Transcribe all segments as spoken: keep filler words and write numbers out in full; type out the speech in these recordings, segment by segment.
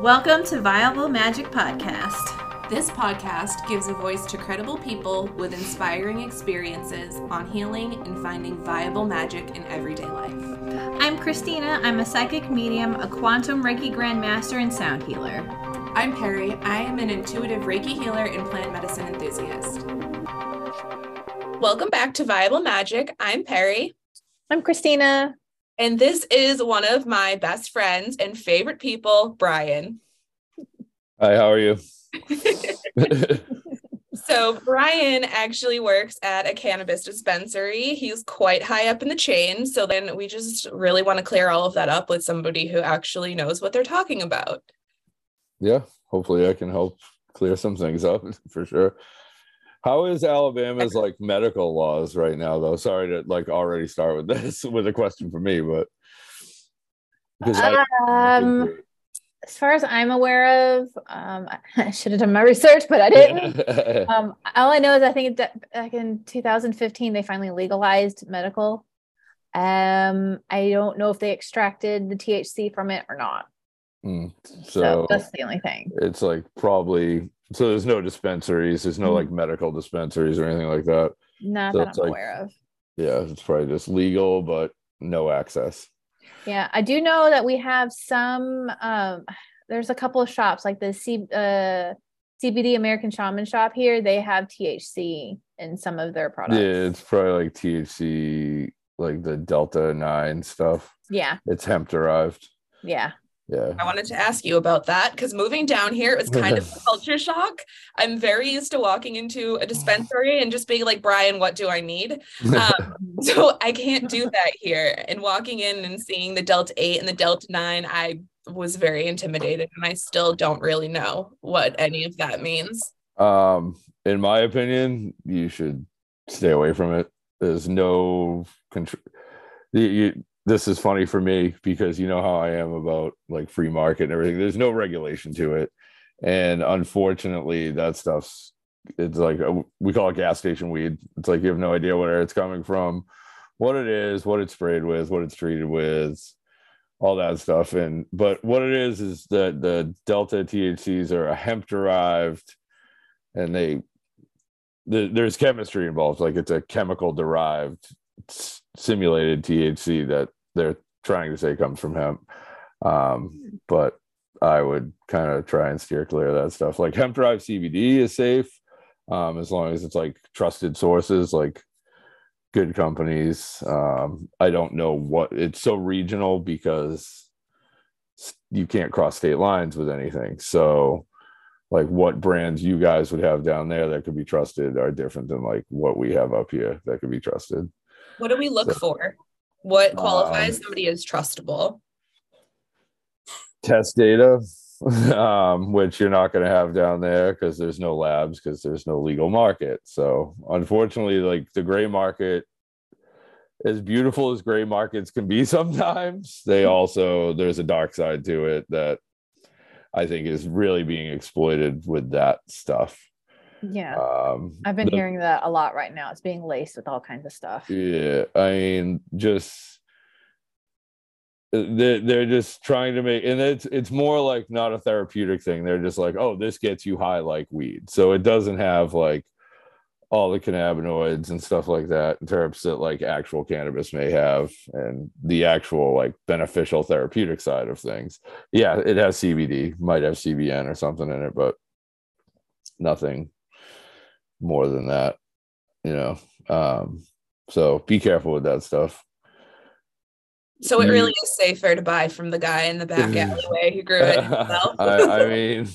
Welcome to Viable Magic Podcast. This podcast gives a voice to credible people with inspiring experiences on healing and finding viable magic in everyday life. I'm Christina. I'm a psychic medium, a quantum Reiki grandmaster, and sound healer. I'm Perry. I am an intuitive Reiki healer and plant medicine enthusiast. Welcome back to Viable Magic. I'm Perry. I'm Christina. And this is one of my best friends and favorite people, Brian. Hi, how are you? So Brian actually works at a cannabis dispensary. He's quite high up in the chain. So then we just really want to clear all of that up with somebody who actually knows what they're talking about. Yeah, hopefully I can help clear some things up for sure. How is Alabama's like medical laws right now, though? Sorry to like already start with this with a question for me, but um, I, as far as I'm aware of, um, I should have done my research, but I didn't. um, all I know is I think back in two thousand fifteen they finally legalized medical. Um, I don't know if they extracted the T H C from it or not. Mm, so, so that's the only thing. It's like probably. So there's no dispensaries. There's no like medical dispensaries or anything like that. Not so that I'm like, aware of. Yeah, it's probably just legal, but no access. Yeah, I do know that we have some. Um, there's a couple of shops like the C, uh, C B D American Shaman shop here. They have T H C in some of their products. Yeah, it's probably like T H C, like the Delta Nine stuff. Yeah, it's hemp derived. Yeah. Yeah. I wanted to ask you about that because moving down here, it was kind of a culture shock. I'm very used to walking into a dispensary and just being like, Brian, what do I need? Um, so I can't do that here. And walking in and seeing the Delta Eight and the Delta Nine, I was very intimidated and I still don't really know what any of that means. Um, in my opinion, you should stay away from it. There's no control. You, you, This is funny for me because you know how I am about like free market and everything. There's no regulation to it. And unfortunately that stuff's, it's like, we call it gas station weed. It's like, you have no idea where it's coming from, what it is, what it's sprayed with, what it's treated with, all that stuff. And, but what it is, is that the Delta T H Cs are a hemp derived and they, the, there's chemistry involved. Like it's a chemical derived simulated T H C that they're trying to say comes from hemp, um but I would kind of try and steer clear of that stuff. Like hemp derived C B D is safe, um as long as it's like trusted sources, like good companies. um I don't know what, it's so regional because you can't cross state lines with anything, so like what brands you guys would have down there that could be trusted are different than like what we have up here that could be trusted. What do we look so, for? What qualifies um, somebody as trustable? Test data, um, which you're not going to have down there because there's no labs, because there's no legal market. So unfortunately, like the gray market, as beautiful as gray markets can be sometimes, they also, there's a dark side to it that I think is really being exploited with that stuff. Yeah, um, I've been the, hearing that a lot right now. It's being laced with all kinds of stuff. Yeah, I mean, just they're, they're just trying to make, and it's it's more like not a therapeutic thing. They're just like, oh, this gets you high like weed, so it doesn't have like all the cannabinoids and stuff like that in terms that like actual cannabis may have, and the actual like beneficial therapeutic side of things. Yeah, it has C B D, might have C B N or something in it, but nothing more than that, you know. Um so be careful with that stuff. So it really is safer to buy from the guy in the back alleyway who grew it himself. I, I mean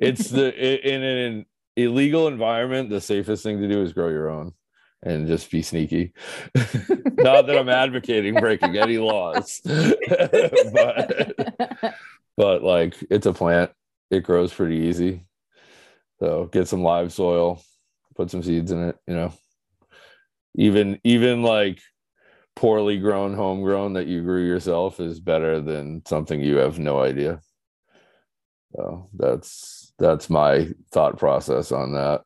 it's the in an illegal environment the safest thing to do is grow your own and just be sneaky. Not that I'm advocating breaking any laws, but but like it's a plant, it grows pretty easy. So get some live soil, put some seeds in it, you know, even, even like poorly grown, homegrown that you grew yourself is better than something you have no idea. So that's, that's my thought process on that.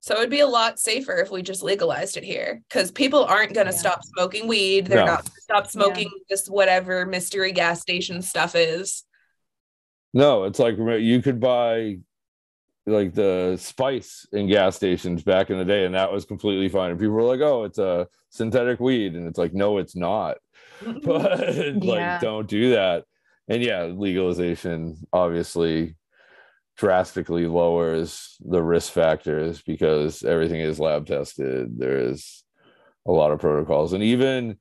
So it'd be a lot safer if we just legalized it here because people aren't going to yeah. stop smoking weed. They're no. not going to stop smoking yeah. this, whatever mystery gas station stuff is. No, it's like you could buy like the spice in gas stations back in the day, and that was completely fine. And people were like, "Oh, it's a synthetic weed," and it's like, "No, it's not." But yeah. like, don't do that. And yeah, legalization obviously drastically lowers the risk factors because everything is lab tested. There is a lot of protocols, and even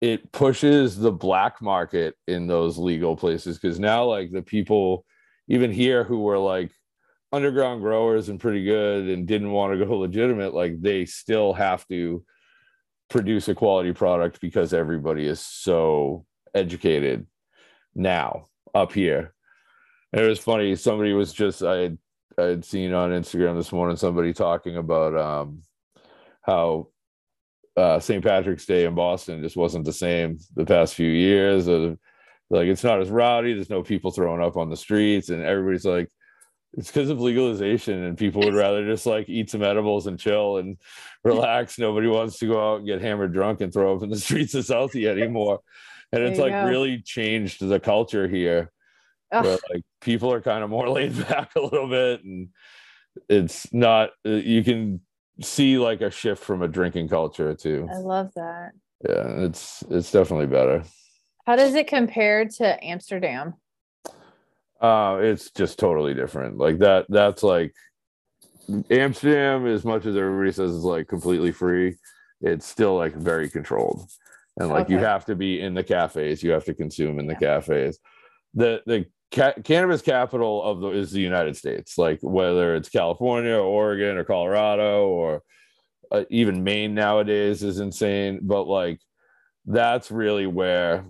it pushes the black market in those legal places because now, like the people, even here, who were like underground growers and pretty good and didn't want to go legitimate, like they still have to produce a quality product because everybody is so educated now up here. And it was funny, somebody was just I had, I had seen on Instagram this morning somebody talking about um how uh Saint Patrick's Day in Boston just wasn't the same the past few years. Or, like, it's not as rowdy, there's no people throwing up on the streets, and everybody's like, it's because of legalization, and people would rather just like eat some edibles and chill and relax. Nobody wants to go out and get hammered drunk and throw up in the streets of Southie anymore. And it's like go. really changed the culture here. Ugh. Where like people are kind of more laid back a little bit, and it's not, you can see like a shift from a drinking culture too. I love that. Yeah, it's it's definitely better. How does it compare to Amsterdam? Uh, it's just totally different. Like that, that's like Amsterdam, as much as everybody says is like completely free, it's still like very controlled. And like, okay. you have to be in the cafes, you have to consume in the yeah. cafes. The the ca- cannabis capital of the is the United States, like whether it's California or Oregon or Colorado or uh, even Maine nowadays is insane. But like, that's really where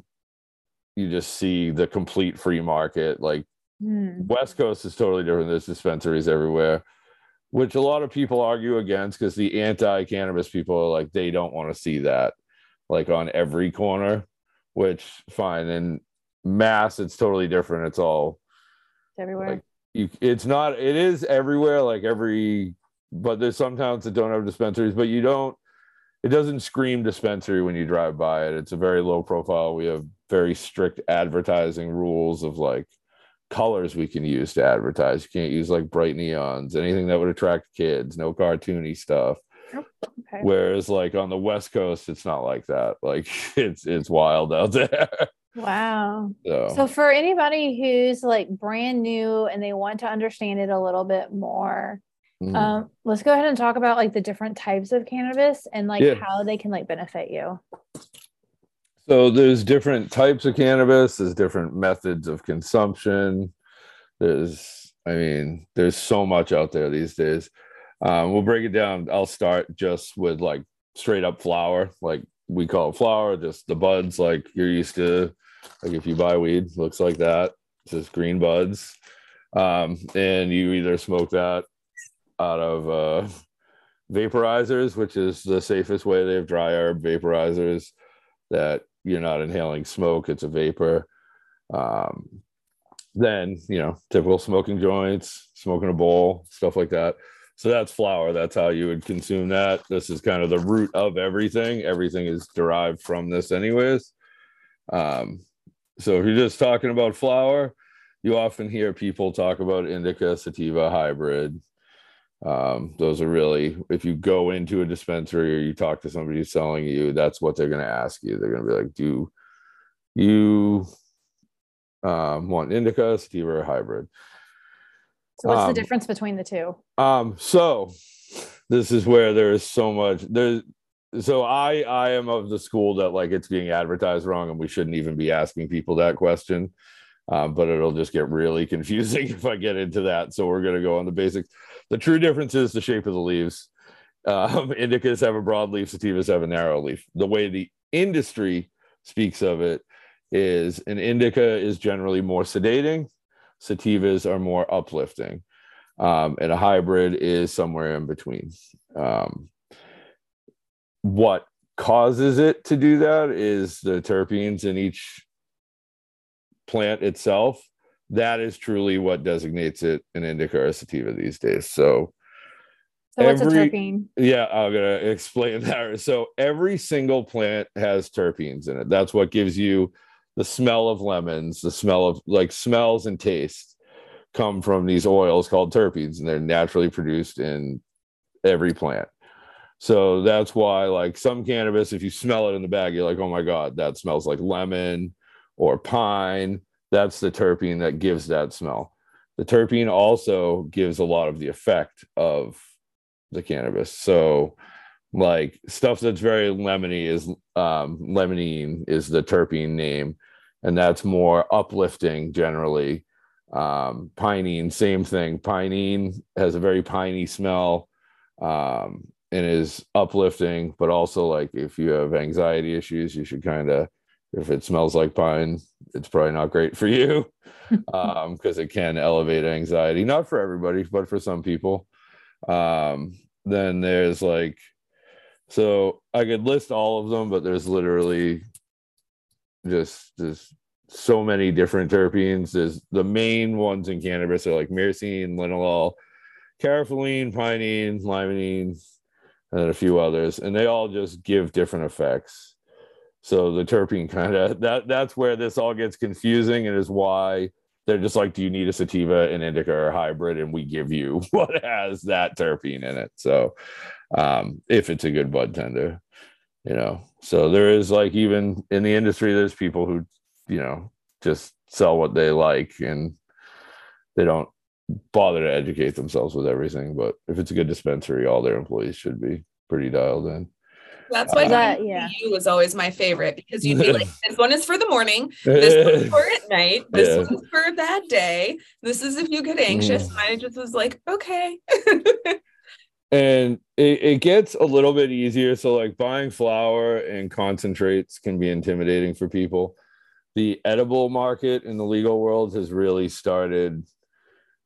you just see the complete free market. Like, mm. West Coast is totally different. There's dispensaries everywhere, which a lot of people argue against because the anti-cannabis people are like, they don't want to see that like on every corner, which fine. In Mass, it's totally different. It's all it's everywhere. Like, you, it's not, it is everywhere, like every, but there's some towns that don't have dispensaries, but you don't, it doesn't scream dispensary when you drive by it. It's a very low profile. We have very strict advertising rules of like colors we can use to advertise. You can't use like bright neons, anything that would attract kids, no cartoony stuff. Oh, okay. Whereas like on the West Coast, it's not like that. Like it's it's wild out there. Wow. So, so for anybody who's like brand new and they want to understand it a little bit more, mm-hmm. um, let's go ahead and talk about like the different types of cannabis and like yeah. how they can like benefit you. So there's different types of cannabis, there's different methods of consumption. There's, I mean, there's so much out there these days. Um, we'll break it down. I'll start just with like straight up flower, like we call it flower, just the buds, like you're used to, like if you buy weed, looks like that, it's just green buds. Um, and you either smoke that out of uh, vaporizers, which is the safest way. They have dry herb vaporizers that you're not inhaling smoke, it's a vapor. Um, then, you know, typical smoking joints, smoking a bowl, stuff like that. So that's flower. That's how you would consume that. This is kind of the root of everything. Everything is derived from this anyways. Um, so if you're just talking about flower, you often hear people talk about indica, sativa, hybrid. Um, those are really, if you go into a dispensary or you talk to somebody who's selling you, that's what they're going to ask you. They're going to be like, do you um, want indica, sativa, or hybrid? So what's um, the difference between the two? Um, so this is where there is so much there's so I I am of the school that like it's being advertised wrong and we shouldn't even be asking people that question. Um, but it'll just get really confusing if I get into that. So we're gonna go on the basics. The true difference is the shape of the leaves. Um, indicas have a broad leaf, sativas have a narrow leaf. The way the industry speaks of it is an indica is generally more sedating. Sativas are more uplifting, um, and a hybrid is somewhere in between. Um, what causes it to do that is the terpenes in each plant itself. That is truly what designates it an indica or sativa these days. So, so what's every, a terpene? Yeah, I'm going to explain that. So every single plant has terpenes in it. That's what gives you the smell of lemons, the smell of like smells and tastes come from these oils called terpenes, and they're naturally produced in every plant. So that's why, like, some cannabis, if you smell it in the bag, you're like, oh my God, that smells like lemon or pine. That's the terpene that gives that smell. The terpene also gives a lot of the effect of the cannabis. So like stuff that's very lemony is um, limonene is the terpene name, and that's more uplifting generally. Um, pinene, same thing. Pinene has a very piney smell um, and is uplifting, but also like if you have anxiety issues, you should kind of, if it smells like pine, it's probably not great for you um, because it can elevate anxiety. Not for everybody, but for some people. Um, then there's like, so I could list all of them, but there's literally just, just so many different terpenes. There's the main ones in cannabis are like myrcene, linalool, caryophyllene, pinene, limonene, and a few others. And they all just give different effects. So the terpene kind of, that that's where this all gets confusing, and is why they're just like, do you need a sativa, an indica, or a hybrid? And we give you what has that terpene in it. So um, if it's a good bud tender, you know. So there is like, even in the industry, there's people who, you know, just sell what they like and they don't bother to educate themselves with everything. But if it's a good dispensary, all their employees should be pretty dialed in. That's why that, yeah. you was always my favorite, because you'd be like, this one is for the morning, this one's for at night, this yeah. one's for that day, this is if you get anxious. And I just was like, okay. And it, it gets a little bit easier. So like buying flower and concentrates can be intimidating for people. The edible market in the legal world has really started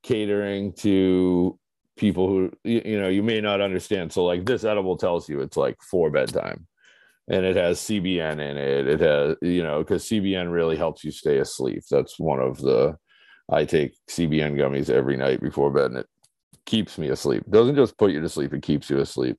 catering to people who, you know, you may not understand. So like this edible tells you it's like for bedtime, and it has C B N in it. It has, you know, because C B N really helps you stay asleep. That's one of the, I take C B N gummies every night before bed, and it keeps me asleep. It doesn't just put you to sleep, it keeps you asleep.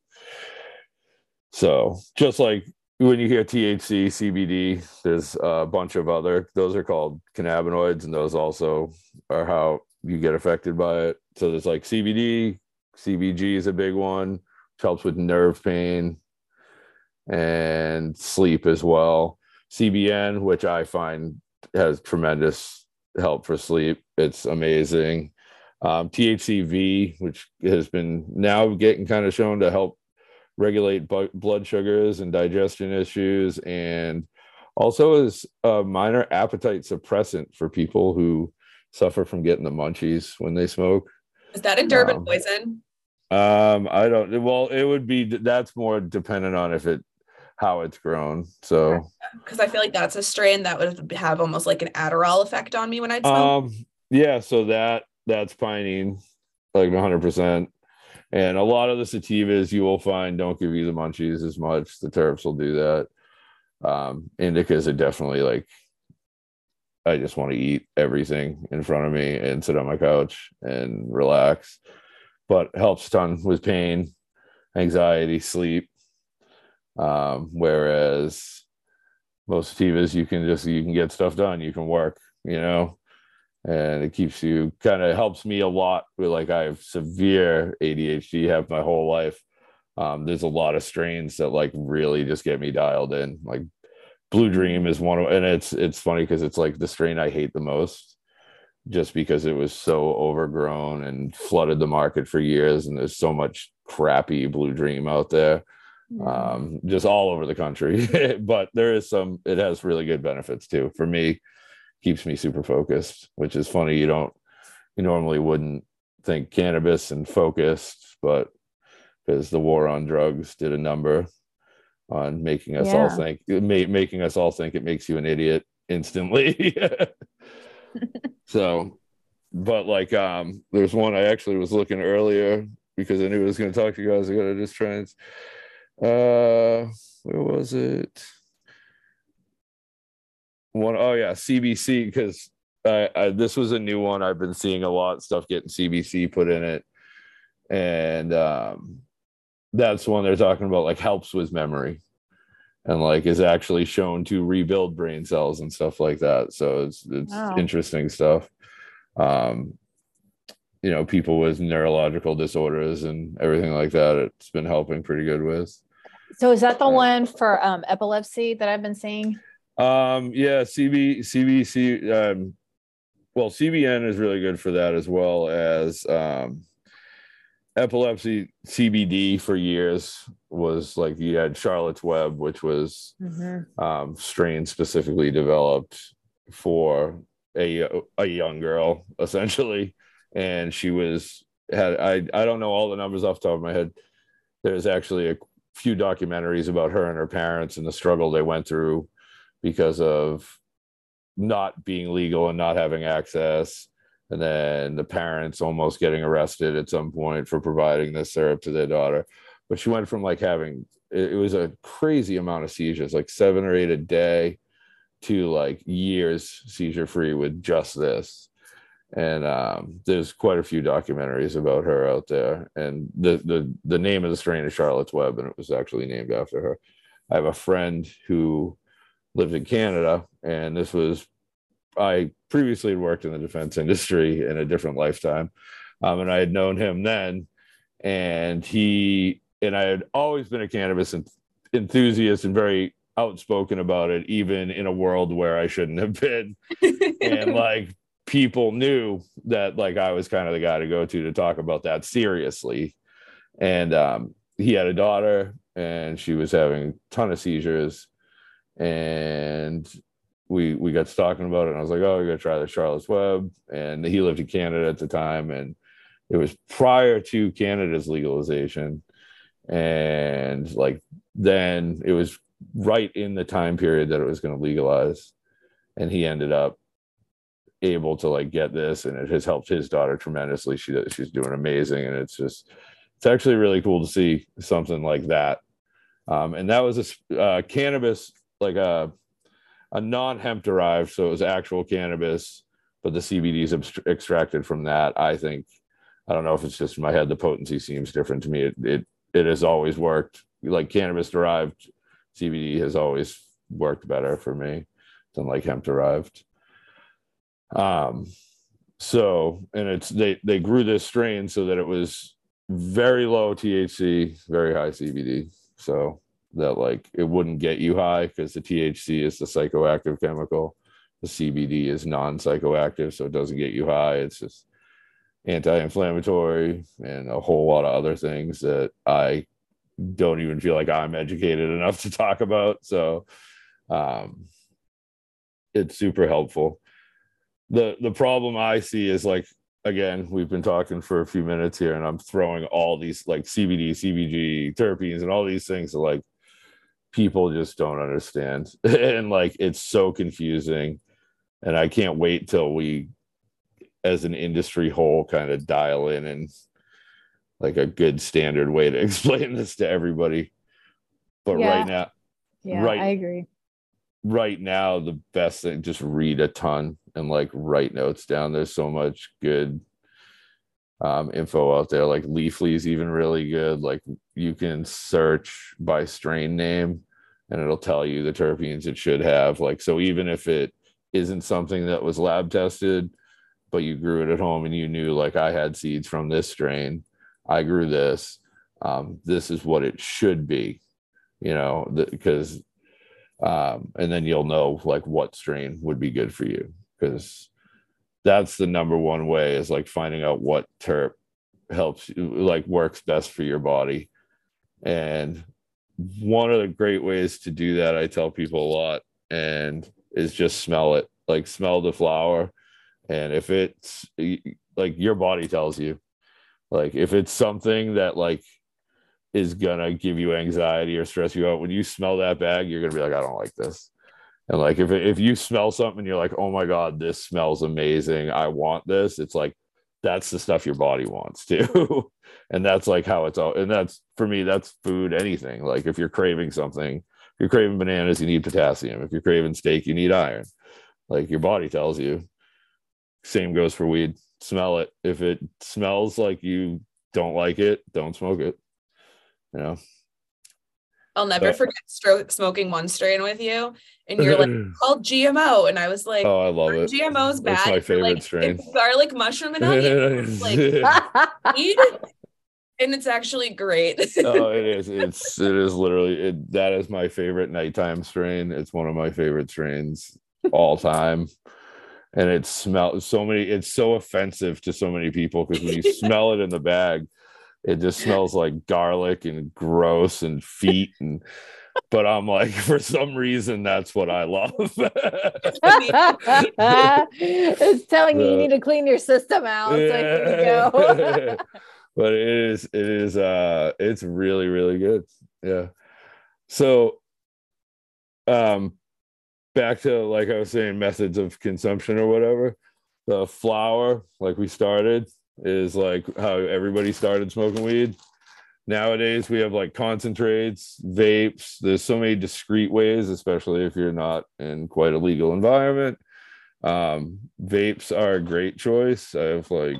So just like when you hear T H C, C B D, there's a bunch of other, those are called cannabinoids, and those also are how you get affected by it. So there's like C B D, C B G is a big one, which helps with nerve pain and sleep as well. C B N, which I find has tremendous help for sleep. It's amazing. Um, T H C V, which has been now getting kind of shown to help regulate bu- blood sugars and digestion issues, and also is a minor appetite suppressant for people who suffer from getting the munchies when they smoke. Is that a Durban um, poison? Um, I don't. Well, it would be. That's more dependent on if it, how it's grown. So, because I feel like that's a strain that would have almost like an Adderall effect on me when I'd smoke. Um, yeah. So that that's pinene, like one hundred percent. And a lot of the sativas you will find don't give you the munchies as much. The terps will do that. Um, indicas are definitely like, I just want to eat everything in front of me and sit on my couch and relax, but helps a ton with pain, anxiety, sleep. Um, whereas most sativas, you can just, you can get stuff done. You can work, you know, and it keeps you, kind of helps me a lot with like, I have severe A D H D, have my whole life. Um, there's a lot of strains that like really just get me dialed in. Like Blue Dream is one of, and it's it's funny because it's like the strain I hate the most, just because it was so overgrown and flooded the market for years, and there's so much crappy Blue Dream out there, um, just all over the country. But there is some, it has really good benefits too. For me, keeps me super focused, which is funny. You don't, you normally wouldn't think cannabis and focused, but because the war on drugs did a number on making us yeah. all think ma- making us all think it makes you an idiot instantly. So, but like um there's one I actually was looking earlier because I knew I was going to talk to you guys. I gotta just try and uh where was it one oh yeah C B C, because I, I this was a new one. I've been seeing a lot of stuff getting C B C put in it, and um that's one they're talking about, like helps with memory. and like is actually shown to rebuild brain cells and stuff like that. So it's it's wow. interesting stuff. Um, you know, people with neurological disorders and everything like that, it's been helping pretty good with. So is that the um, one for um, epilepsy that I've been seeing? Um, yeah, C B, C B C, um, well, C B N is really good for that, as well as um, epilepsy. C B D for years was like, you had Charlotte's Web, which was mm-hmm. um, strain specifically developed for a, a young girl, essentially. And she was had I, I don't know all the numbers off the top of my head. There's actually a few documentaries about her and her parents and the struggle they went through because of not being legal and not having access. And then the parents almost getting arrested at some point for providing this syrup to their daughter. But she went from like having, it was a crazy amount of seizures, like seven or eight a day, to like years seizure free with just this. And um, there's quite a few documentaries about her out there. And the, the, the name of the strain is Charlotte's Web, and it was actually named after her. I have a friend who lived in Canada, and this was, I previously had worked in the defense industry in a different lifetime. Um, and I had known him then, and he, and I had always been a cannabis en- enthusiast and very outspoken about it, even in a world where I shouldn't have been. And like, people knew that like I was kind of the guy to go to to talk about that seriously. And um, he had a daughter, and she was having a ton of seizures, and we we got to talking about it, and I was like, oh, you're gonna try the Charlotte's Web. And he lived in Canada at the time, and it was prior to Canada's legalization, and like then it was right in the time period that it was going to legalize. And he ended up able to like get this, and it has helped his daughter tremendously. She she's doing amazing, and it's just it's actually really cool to see something like that. Um, and that was a uh, cannabis, like a a non-hemp derived, so it was actual cannabis, but the C B D is abst- extracted from that. I think I don't know if it's just in my head. The potency seems different to me. It it it has always worked. Like cannabis derived C B D has always worked better for me than like hemp derived. Um, so, and it's, they, they grew this strain so that it was very low T H C, very high C B D. So that like, it wouldn't get you high, because the T H C is the psychoactive chemical. The C B D is non-psychoactive, so it doesn't get you high. It's just anti-inflammatory and a whole lot of other things that I don't even feel like I'm educated enough to talk about. So, um, it's super helpful. The the problem I see is like, again, we've been talking for a few minutes here, and I'm throwing all these like C B D, C B G, terpenes, and all these things that like people just don't understand. And like, it's so confusing. And I can't wait till we, as an industry whole, kind of dial in and like a good standard way to explain this to everybody. But yeah. right now, yeah, right, I agree. Right now, the best thing, just read a ton and like write notes down. There's so much good um, info out there. Like Leafly is even really good. Like you can search by strain name, and it'll tell you the terpenes it should have. Like, so even if it isn't something that was lab tested, but you grew it at home and you knew like, I had seeds from this strain, I grew this, um, this is what it should be, you know, because th- Um, and then you'll know like what strain would be good for you, because that's the number one way, is like finding out what terp helps you, like works best for your body. And one of the great ways to do that, I tell people a lot, and is just smell it, like smell the flower. And if it's like your body tells you, like if it's something that like is gonna give you anxiety or stress you out, when you smell that bag, you're gonna be like, I don't like this. And like, if if you smell something, you're like, oh my God, this smells amazing, I want this. It's like, that's the stuff your body wants too. And that's like how it's all. And that's, for me, that's food, anything. Like if you're craving something, if you're craving bananas, you need potassium. If you're craving steak, you need iron. Like your body tells you. Same goes for weed. Smell it. If it smells like you don't like it, don't smoke it. You know, I'll never but, forget stro- smoking one strain with you, and you're like, it's called G M O, and I was like, oh, I love it. G M O's bad. It's my favorite like, strain. It's garlic, mushroom, and onion. Like, eat it. And it's actually great. Oh, it is. It's it is literally it, that is my favorite nighttime strain. It's one of my favorite strains all time. And it smells so many. It's so offensive to so many people because when you smell it in the bag, it just smells like garlic and gross and feet. And but I'm like, for some reason, that's what I love. It's telling you uh, you need to clean your system out. It's yeah. like, here you go. But it is, it is, uh, it's really, really good. Yeah. So, um, back to, like I was saying, methods of consumption or whatever. The flower, like we started, is like how everybody started smoking weed. Nowadays, we have like concentrates, vapes. There's so many discreet ways, especially if you're not in quite a legal environment. Um, vapes are a great choice. I have like,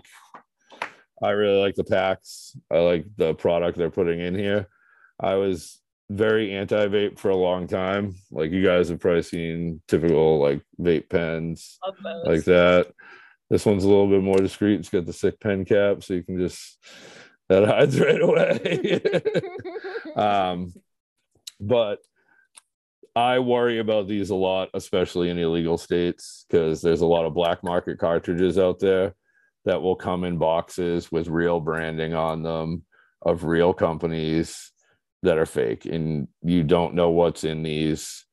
I really like the Pax. I like the product they're putting in here. I was very anti-vape for a long time. Like you guys have probably seen typical like vape pens like that. This one's a little bit more discreet. It's got the sick pen cap, so you can just, that hides right away. um, but I worry about these a lot, especially in illegal states, because there's a lot of black market cartridges out there that will come in boxes with real branding on them of real companies that are fake, and you don't know what's in these.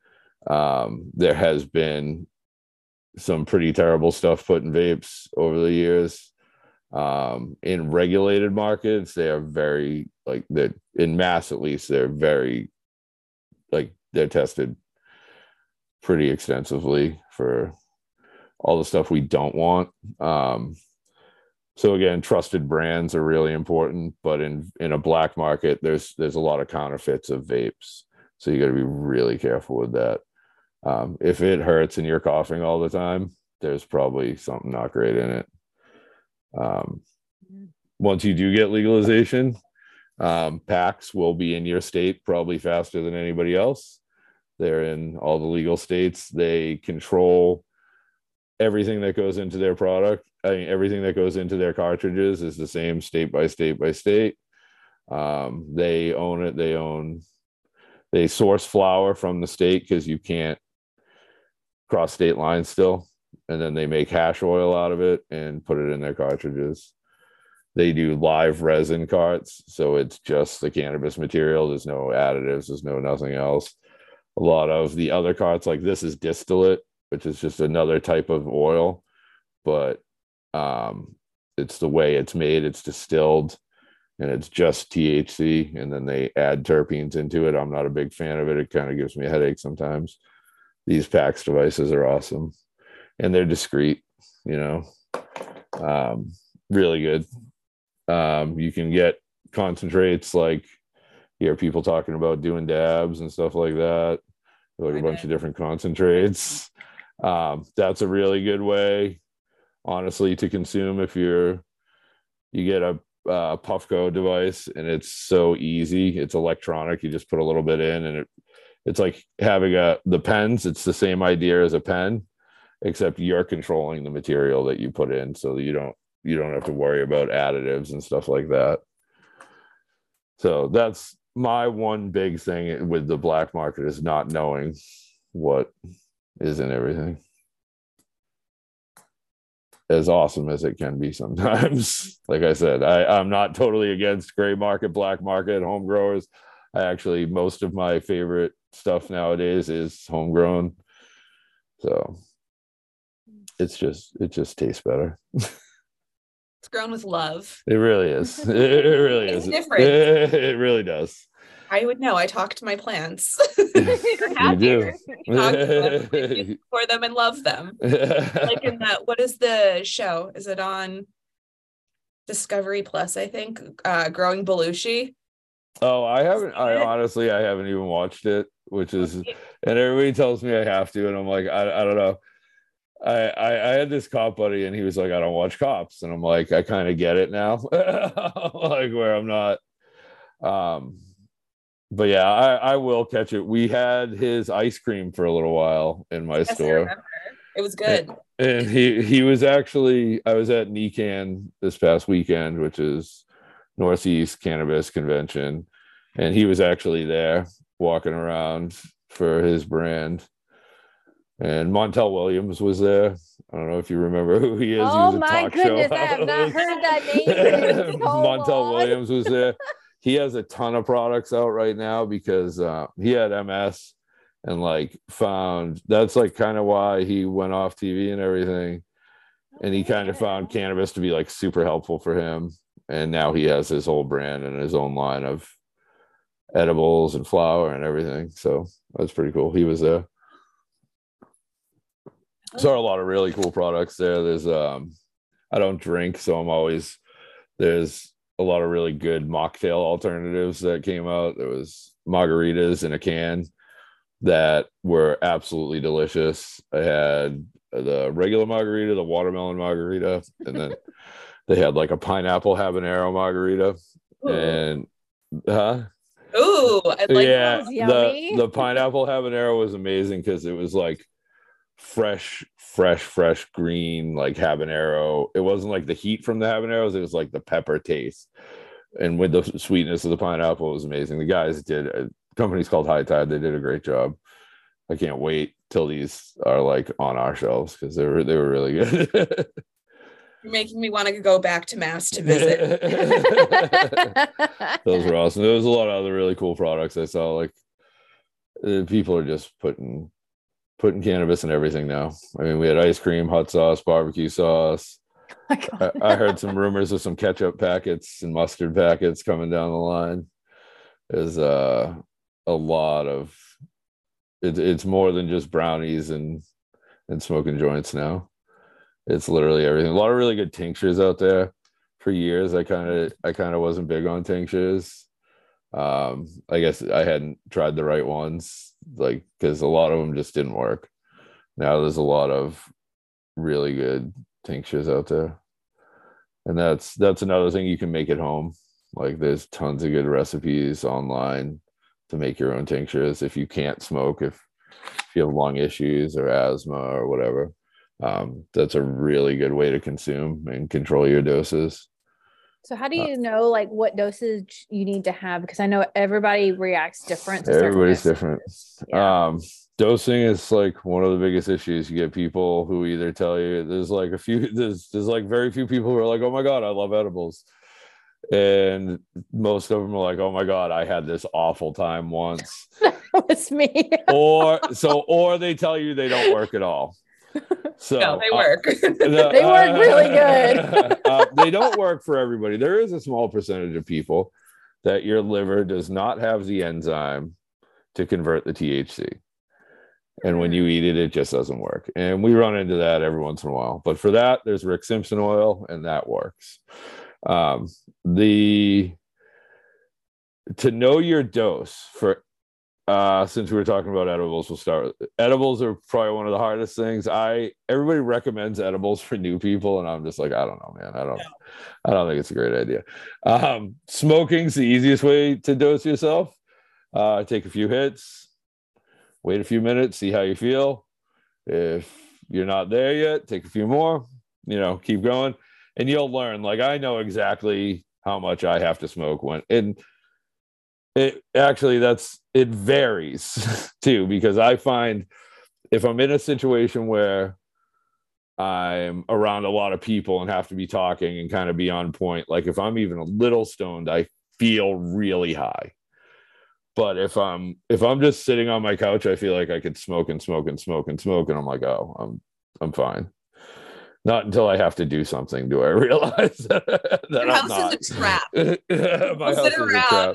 Um, there has been some pretty terrible stuff put in vapes over the years. Um, in regulated markets, they are very like that in mass, at least they're very like they're tested pretty extensively for all the stuff we don't want. Um, So again, trusted brands are really important, but in, in a black market, there's there's a lot of counterfeits of vapes. So you got to be really careful with that. Um, if it hurts and you're coughing all the time, there's probably something not great in it. Um, once you do get legalization, um, Pax will be in your state probably faster than anybody else. They're in all the legal states. They control everything that goes into their product. I mean, everything that goes into their cartridges is the same state by state by state. Um, they own it. They own, they source flour from the state because you can't cross state lines still. And then they make hash oil out of it and put it in their cartridges. They do live resin carts. So it's just the cannabis material. There's no additives. There's no nothing else. A lot of the other carts, like this is distillate, which is just another type of oil, but um it's the way it's made, it's distilled, and it's just T H C, and then they add terpenes into it. I'm not a big fan of it. It kind of gives me a headache sometimes. These Pax devices are awesome, and they're discreet, you know. Um really good. Um you can get concentrates, like you hear people talking about doing dabs and stuff like that, like a bunch of different concentrates. Um that's a really good way, honestly, to consume. If you're you get a uh, Puffco device, and it's so easy, it's electronic. You just put a little bit in, and it it's like having a the pens. It's the same idea as a pen, except you're controlling the material that you put in, so that you don't you don't have to worry about additives and stuff like that. So that's my one big thing with the black market, is not knowing what is in everything, as awesome as it can be sometimes. Like I said, I, I'm not totally against gray market, black market, home growers. I actually, most of my favorite stuff nowadays is homegrown. So it's just, it just tastes better. It's grown with love. It really is. It, it really it's is. Different. It, it really does. I would know. I talk to my plants. You're happier. You talk to them for them and love them. Like in that, what is the show? Is it on Discovery Plus? I think uh, Growing Belushi. Oh, I haven't. I honestly, I haven't even watched it, which is, and everybody tells me I have to, and I'm like, I, I don't know. I, I I had this cop buddy, and he was like, I don't watch cops, and I'm like, I kind of get it now, like where I'm not. Um. But yeah, I, I will catch it. We had his ice cream for a little while in my yes, store. I remember. It was good. And, and he, he was actually, I was at NECAN this past weekend, which is Northeast Cannabis Convention. And he was actually there walking around for his brand. And Montel Williams was there. I don't know if you remember who he is. Oh, he my goodness. I have not heard that name. Montel long. Williams was there. He has a ton of products out right now because uh, he had M S and like found, that's like kind of why he went off T V and everything. And he kind of found cannabis to be like super helpful for him. And now he has his whole brand and his own line of edibles and flour and everything. So that's pretty cool. He was there. Saw a lot of really cool products there. There's, um, I don't drink, so I'm always, there's a lot of really good mocktail alternatives that came out. There was margaritas in a can that were absolutely delicious. I had the regular margarita, the watermelon margarita, and then they had like a pineapple habanero margarita. Ooh. And, huh? Ooh, I like yeah, those. Yummy. The, the pineapple habanero was amazing because it was like, fresh fresh fresh green like habanero. It wasn't like the heat from the habaneros, it was like the pepper taste, and with the sweetness of the pineapple, it was amazing. The guys did a, company's called High Tide. They did a great job. I can't wait till these are like on our shelves because they were they were really good. You're making me want to go back to Mass to visit. Those were awesome. There was a lot of other really cool products I saw. Like people are just putting putting cannabis in everything now. I mean, we had ice cream, hot sauce, barbecue sauce. I, I heard some rumors of some ketchup packets and mustard packets coming down the line. There's uh, a lot of, it, it's more than just brownies and, and smoking joints now. It's literally everything. A lot of really good tinctures out there. For years, I kind of I kind of wasn't big on tinctures. um I guess I hadn't tried the right ones, like because a lot of them just didn't work. Now there's a lot of really good tinctures out there, and that's that's another thing you can make at home. Like there's tons of good recipes online to make your own tinctures if you can't smoke, if, if you have lung issues or asthma or whatever. Um that's a really good way to consume and control your doses. So how do you know like what dosage you need to have? Because I know everybody reacts different. To Everybody's different. Yeah. Um, dosing is like one of the biggest issues. You get people who either tell you there's like a few, there's, there's like very few people who are like, oh my God, I love edibles. And most of them are like, oh my God, I had this awful time once. That was me. or so, or they tell you they don't work at all. So no, they work. Uh, the, they work really good. uh, they don't work for everybody. There is a small percentage of people that your liver does not have the enzyme to convert the T H C. And when you eat it, it just doesn't work. And we run into that every once in a while. But for that, there's Rick Simpson oil, and that works. Um, the to know your dose for Uh, since we were talking about edibles, we'll start with edibles are probably one of the hardest things. I everybody recommends edibles for new people, and I'm just like, I don't know, man. I don't, no. I don't think it's a great idea. Um, smoking's the easiest way to dose yourself. Uh, take a few hits, wait a few minutes, see how you feel. If you're not there yet, take a few more. You know, keep going, and you'll learn. Like I know exactly how much I have to smoke when and. It actually that's it varies too, because I find if I'm in a situation where I'm around a lot of people and have to be talking and kind of be on point, like if I'm even a little stoned, I feel really high. But if I'm if I'm just sitting on my couch, I feel like I could smoke and smoke and smoke and smoke, and I'm like, oh, I'm I'm fine. Not until I have to do something do I realize that, that Your house I'm not. Is a trap. My house sit is around, a trap.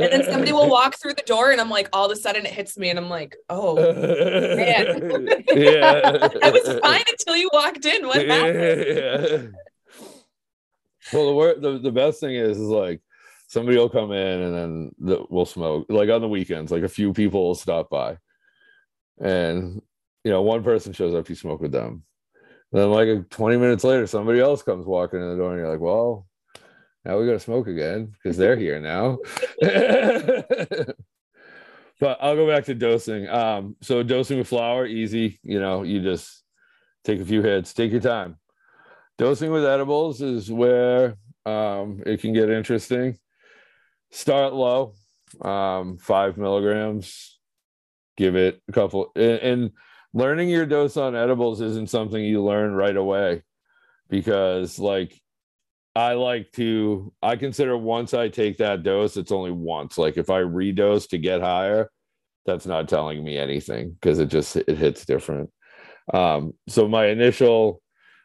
And then somebody will walk through the door, and I'm like, all of a sudden it hits me, and I'm like, oh, man. Yeah. I was fine until you walked in. What happened? Yeah. Well, the, wor- the the best thing is, is like somebody will come in, and then the, we'll smoke. Like on the weekends, like a few people will stop by, and you know, one person shows up, you smoke with them. Then like twenty minutes later, somebody else comes walking in the door and you're like, well, now we got to smoke again because they're here now. But I'll go back to dosing. Um, so dosing with flower, easy. You know, you just take a few hits, take your time. Dosing with edibles is where um, it can get interesting. Start low, um, five milligrams. Give it a couple. And, and learning your dose on edibles isn't something you learn right away, because like I like to, I consider once I take that dose, it's only once. Like if I redose to get higher, that's not telling me anything, because it just, it hits different. Um, so my initial,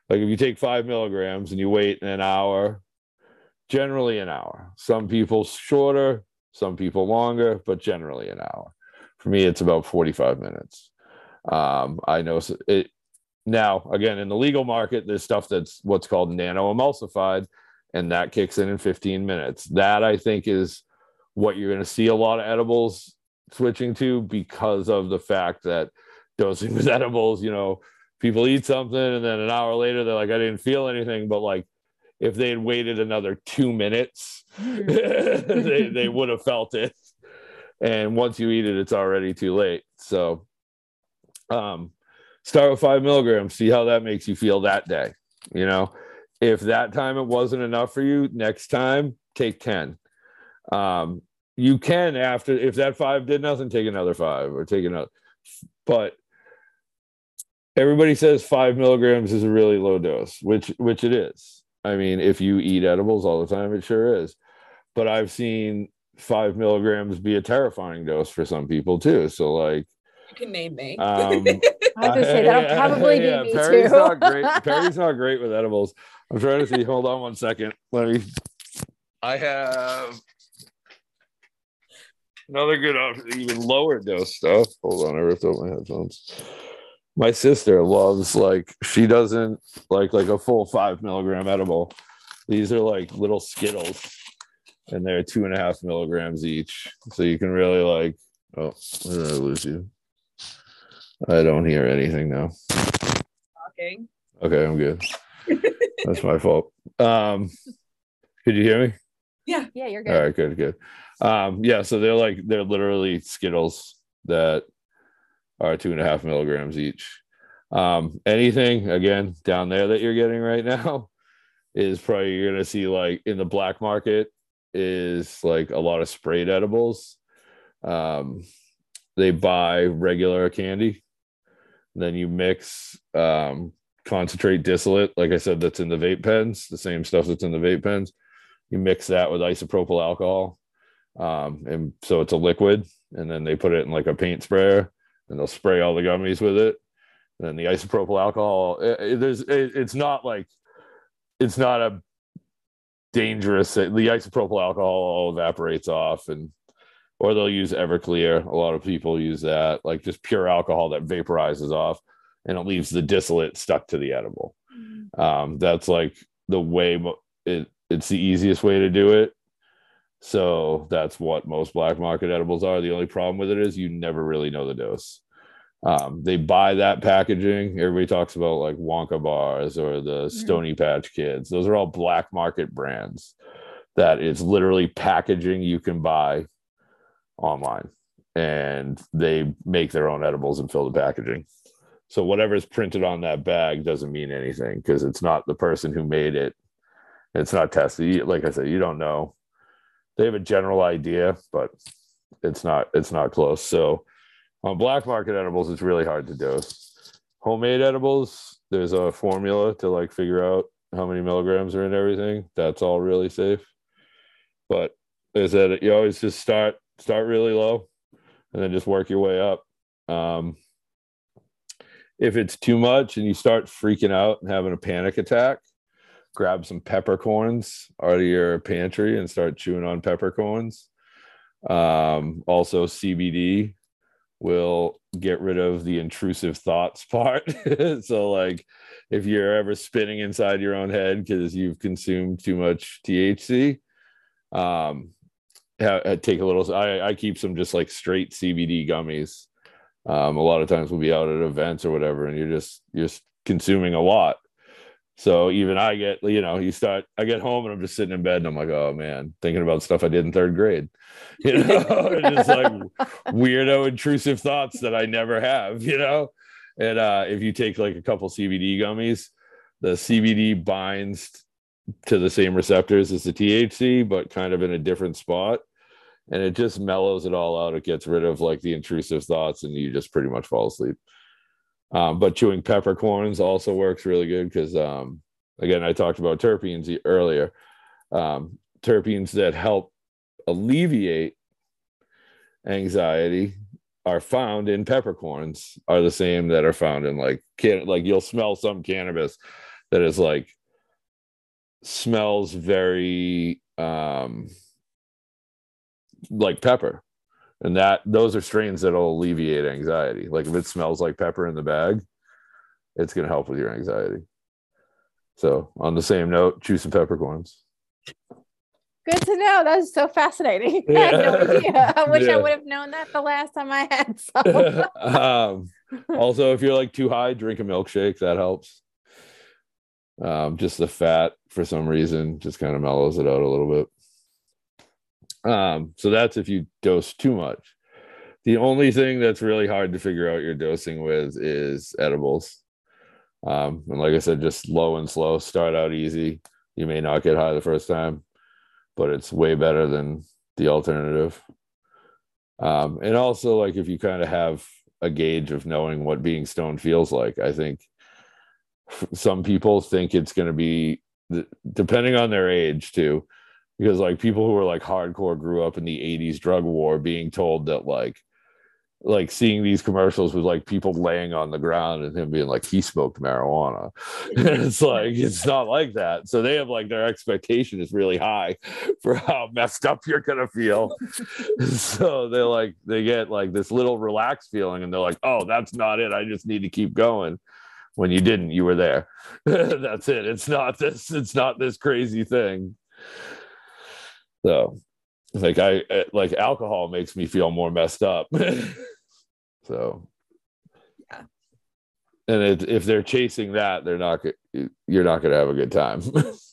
like if you take five milligrams and you wait an hour, generally an hour, some people shorter, some people longer, but generally an hour. For me, it's about forty-five minutes. Um, I know it now, again, in the legal market, there's stuff that's what's called nano-emulsified, and that kicks in in fifteen minutes. That, I think, is what you're going to see a lot of edibles switching to, because of the fact that dosing with edibles, you know, people eat something and then an hour later they're like, I didn't feel anything. But like if they had waited another two minutes, they, they would have felt it. And once you eat it, it's already too late. So um, start with five milligrams, see how that makes you feel that day. You know, if that time it wasn't enough for you, next time take ten. Um, you can, after, if that five did nothing, take another five or take another. But everybody says five milligrams is a really low dose, which which it is. I mean, if you eat edibles all the time, it sure is. But I've seen five milligrams be a terrifying dose for some people too. So like, you can name me. Um, I have to say that'll yeah, probably yeah, be yeah. me Perry's too. Not great. Perry's not great with edibles. I'm trying to see. Hold on one second. Let me. I have another good option, even lower dose stuff. Hold on, I ripped out my headphones. My sister loves, like, she doesn't like like a full five milligram edible. These are like little Skittles, and they're two and a half milligrams each. So you can really like, oh, where did I lose you? I don't hear anything now. Talking. Okay, I'm good. That's my fault. Um, could you hear me? Yeah, yeah, you're good. All right, good, good. Um, yeah, so they're like, they're literally Skittles that are two and a half milligrams each. Um, anything, again, down there that you're getting right now is probably, you're going to see like in the black market is like a lot of sprayed edibles. Um, they buy regular candy. Then you mix um, concentrate distillate, like I said, that's in the vape pens, the same stuff that's in the vape pens. You mix that with isopropyl alcohol. Um, and so it's a liquid, and then they put it in like a paint sprayer, and they'll spray all the gummies with it. And then the isopropyl alcohol, it, it, there's, it, it's not like, it's not a dangerous, the isopropyl alcohol all evaporates off, and, or they'll use Everclear. A lot of people use that, like just pure alcohol that vaporizes off, and it leaves the distillate stuck to the edible. Mm-hmm. Um, that's like the way, it, it's the easiest way to do it. So that's what most black market edibles are. The only problem with it is you never really know the dose. Um, they buy that packaging. Everybody talks about like Wonka bars or the Stony Patch Kids. Those are all black market brands that is literally packaging you can buy online, and they make their own edibles and fill the packaging. So whatever's printed on that bag doesn't mean anything, because it's not the person who made it. It's not tested. Like I said, you don't know. They have a general idea, but it's not, it's not close. So on black market edibles, it's really hard to dose. Homemade edibles, there's a formula to like figure out how many milligrams are in everything. That's all really safe. But as I said, you always just start, start really low, and then just work your way up. Um, if it's too much and you start freaking out and having a panic attack, grab some peppercorns out of your pantry and start chewing on peppercorns. Um, also, C B D will get rid of the intrusive thoughts part. So, like, if you're ever spinning inside your own head because you've consumed too much T H C, um, ha- take a little. I, I keep some just like straight C B D gummies. Um, a lot of times we'll be out at events or whatever, and you're just you're consuming a lot. So even I get, you know, you start, I get home and I'm just sitting in bed and I'm like, oh man, thinking about stuff I did in third grade, you know, just like weirdo intrusive thoughts that I never have, you know? And uh, if you take like a couple C B D gummies, the C B D binds to the same receptors as the T H C, but kind of in a different spot. And it just mellows it all out. It gets rid of like the intrusive thoughts and you just pretty much fall asleep. Um, but chewing peppercorns also works really good because, um, again, I talked about terpenes earlier. Um, terpenes that help alleviate anxiety are found in peppercorns, are the same that are found in like, can- like you'll smell some cannabis that is like, smells very um, like pepper. And that those are strains that'll alleviate anxiety. Like if it smells like pepper in the bag, it's going to help with your anxiety. So on the same note, chew some peppercorns. Good to know. That was so fascinating. Yeah. I had no idea. I wish yeah. I would have known that the last time I had some. um, also, if you're like too high, drink a milkshake. That helps. Um, just the fat, for some reason, just kind of mellows it out a little bit. Um, so that's if you dose too much. The only thing that's really hard to figure out your dosing with is edibles. Um, and like I said, just low and slow, start out easy. You may not get high the first time, but it's way better than the alternative. Um, and also like if you kind of have a gauge of knowing what being stoned feels like, I think some people think it's going to be, depending on their age too, because like people who were like hardcore grew up in the eighties drug war being told that like, like seeing these commercials with like people laying on the ground and him being like, he smoked marijuana. It's like, it's not like that. So they have like, their expectation is really high for how messed up you're going to feel. So they're like, they get like this little relaxed feeling and they're like, oh, that's not it. I just need to keep going. When you didn't, you were there. That's it. It's not this, it's not this crazy thing. So like I, like alcohol makes me feel more messed up. So, yeah. And it, if they're chasing that, they're not, you're not going to have a good time. Mm-mm.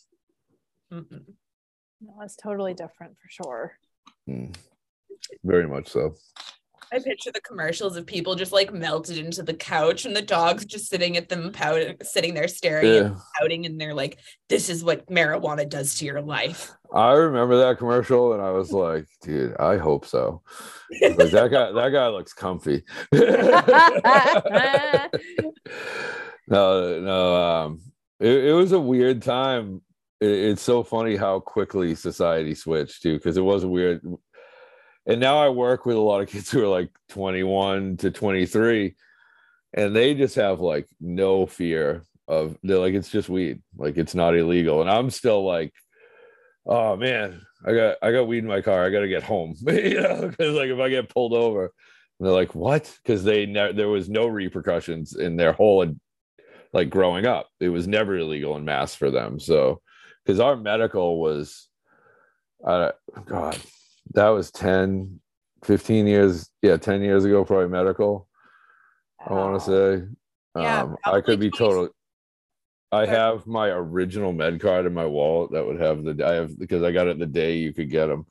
No, it's totally different for sure. Mm. Very much so. I picture the commercials of people just like melted into the couch and the dogs just sitting at them, pouting, sitting there staring yeah. and pouting. And they're like, this is what marijuana does to your life. I remember that commercial and I was like, dude, I hope so. I like, that guy, that guy looks comfy. no, no. Um, it, it was a weird time. It, it's so funny how quickly society switched too, because it was a weird. And now I work with a lot of kids who are like twenty-one to twenty-three and they just have like no fear of, they're like, it's just weed. Like it's not illegal. And I'm still like, oh man, I got, I got weed in my car. I got to get home. You know, cause like if I get pulled over and they're like, what? Cause they never, there was no repercussions in their whole, like growing up, it was never illegal in mass for them. So, cause our medical was, uh, God, that was ten, fifteen years. Yeah. ten years ago, probably medical. I want to say, yeah, um, I could be totally, I have my original med card in my wallet that would have the, I have, because I got it the day you could get them.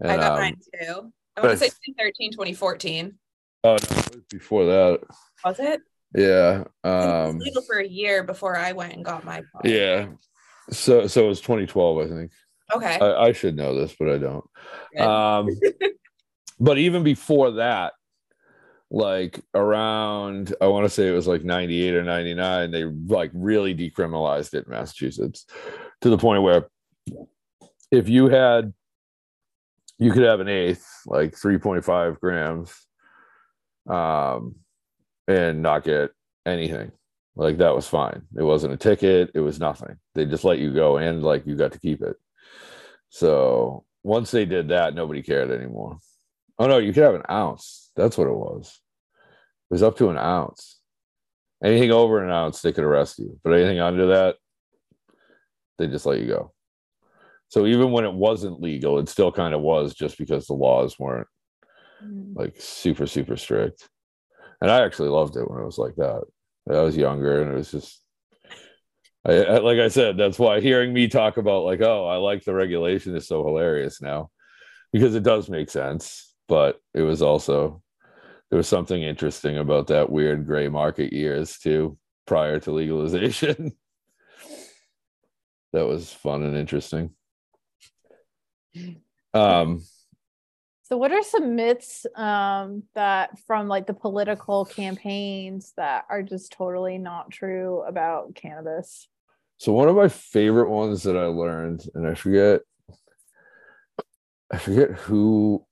And, I got um, mine too. I want to say twenty thirteen, twenty fourteen. Oh, no, it was before that. Was it? Yeah. Um, it was legal for a year before I went and got my card. Yeah. So, so it was twenty twelve, I think. Okay. I, I should know this, but I don't. Um, but even before that, like around, I want to say it was like ninety-eight or ninety-nine, they like really decriminalized it in Massachusetts to the point where if you had, you could have an eighth, like three point five grams, um, and not get anything. Like that was fine. It wasn't a ticket. It was nothing. They just let you go and like you got to keep it. So once they did that, nobody cared anymore. Oh no, you could have an ounce. That's what it was. It was up to an ounce. Anything over an ounce, they could arrest you. But anything under that, they just let you go. So even when it wasn't legal, it still kind of was just because the laws weren't like super, super strict. And I actually loved it when it was like that. I was younger and it was just I, I, like I said, that's why hearing me talk about like, oh, I like the regulation is so hilarious now, because it does make sense. But it was also, there was something interesting about that weird gray market years too, prior to legalization. That was fun and interesting. Um, so what are some myths um, that from like the political campaigns that are just totally not true about cannabis? So one of my favorite ones that I learned, and I forget, I forget who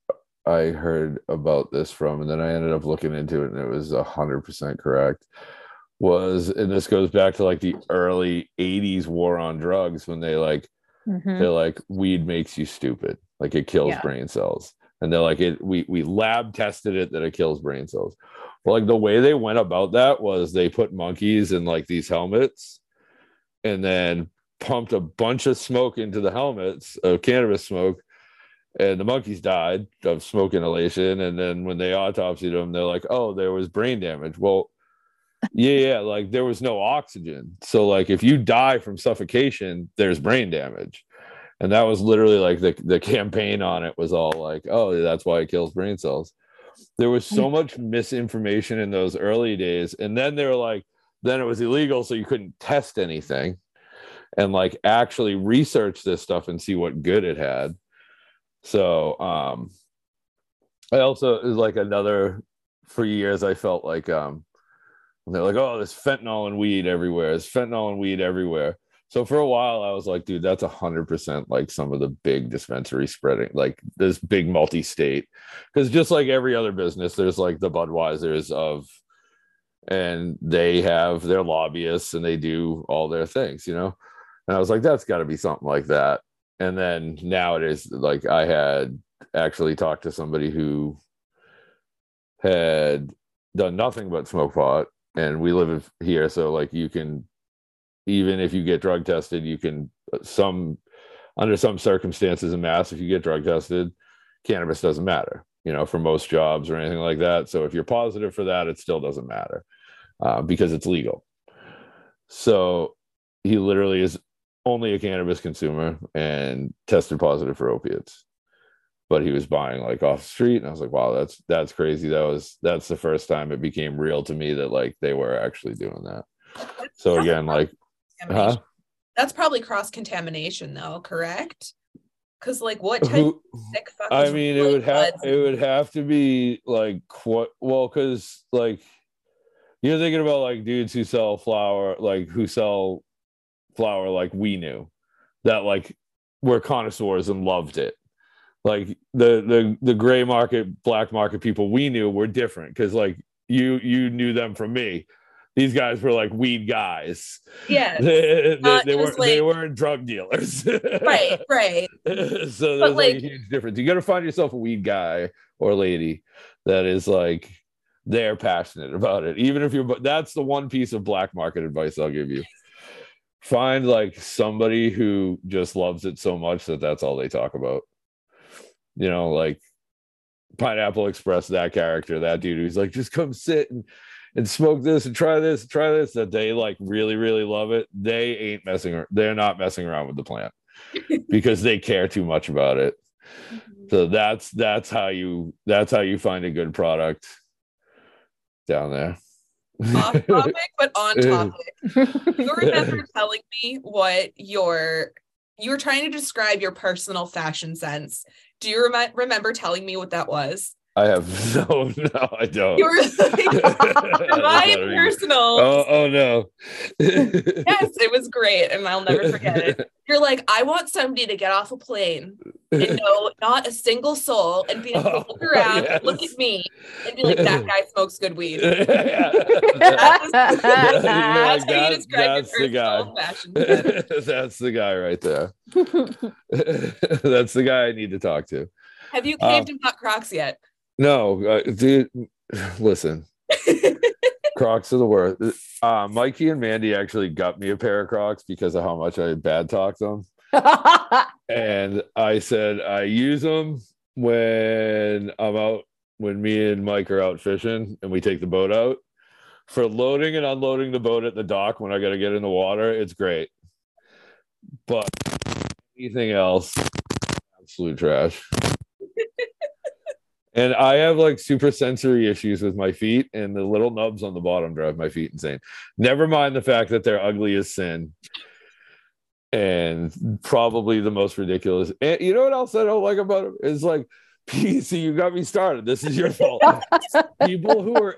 I heard about this from, and then I ended up looking into it and it was one hundred percent correct, was, and this goes back to like the early eighties war on drugs, when they like, mm-hmm. they're like, weed makes you stupid. Like it kills yeah. brain cells. And they're like, it, we, we lab tested it that it kills brain cells. Well, like the way they went about that was they put monkeys in like these helmets and then pumped a bunch of smoke into the helmets of cannabis smoke. And the monkeys died of smoke inhalation. And then when they autopsied them, they're like, oh, there was brain damage. Well, yeah, yeah, like there was no oxygen. So like if you die from suffocation, there's brain damage. And that was literally like the, the campaign on it was all like, oh, that's why it kills brain cells. There was so much misinformation in those early days. And then they were like, then it was illegal, so you couldn't test anything and like actually research this stuff and see what good it had. So um I also, it was like another, for years I felt like um they're like, oh, there's fentanyl and weed everywhere. There's fentanyl and weed everywhere. So for a while I was like, dude, that's one hundred percent like some of the big dispensary spreading, like this big multi-state. Because just like every other business, there's like the Budweisers of, and they have their lobbyists and they do all their things, you know? And I was like, that's got to be something like that. And then nowadays, like I had actually talked to somebody who had done nothing but smoke pot, and we live here. So like you can, even if you get drug tested, you can some, under some circumstances in Mass, if you get drug tested, cannabis doesn't matter, you know, for most jobs or anything like that. So if you're positive for that, it still doesn't matter uh, because it's legal. So he literally is only a cannabis consumer and tested positive for opiates, but he was buying like off the street. And I was like, wow, that's, that's crazy. That was, that's the first time it became real to me that like they were actually doing that. That's so again, like, huh? That's probably cross-contamination though. Correct. Cause like what type Who, of sick fuckers I mean, it would have, it would have to be like, what, well, cause like you're thinking about like dudes who sell flour, like who sell flower like we knew that like were connoisseurs and loved it, like the the the gray market black market people we knew were different, because like you you knew them from me. These guys were like weed guys. Yeah, they, they, uh, they weren't like, they weren't drug dealers. Right, right. So there's like, like a huge difference. You gotta find yourself a weed guy or lady that is like they're passionate about it, even if you're, but that's the one piece of black market advice I'll give you. Find like somebody who just loves it so much that that's all they talk about, you know, like Pineapple Express, that character, that dude who's like, just come sit and, and smoke this and try this and try this, that they like really really love it. They ain't messing, they're not messing around with the plant because they care too much about it. So that's that's how you that's how you find a good product down there. Off topic, but on topic. You remember telling me what your, you were trying to describe your personal fashion sense. Do you rem- remember telling me what that was? I have no, no, I don't. You were like, my personal. Oh, oh no. Yes, it was great, and I'll never forget it. You're like, I want somebody to get off a plane and know not a single soul and be able to look around, oh, yes. look at me, and be like, that guy smokes good weed. That was, that's that's, how you describe that's your personal fashion sense. That's the guy right there. That's the guy I need to talk to. Have you caved um, about Crocs yet? No, uh, dude, listen, Crocs are the worst. Uh, Mikey and Mandy actually got me a pair of Crocs because of how much I bad talked them. And I said, I use them when I'm out, when me and Mike are out fishing and we take the boat out. for loading and unloading the boat at the dock when I got to get in the water, it's great. But anything else, absolute trash. And I have like super sensory issues with my feet, and the little nubs on the bottom drive my feet insane. Never mind the fact that they're ugly as sin and probably the most ridiculous. And you know what else I don't like about them? It's like, P C, you got me started. This is your fault. People who are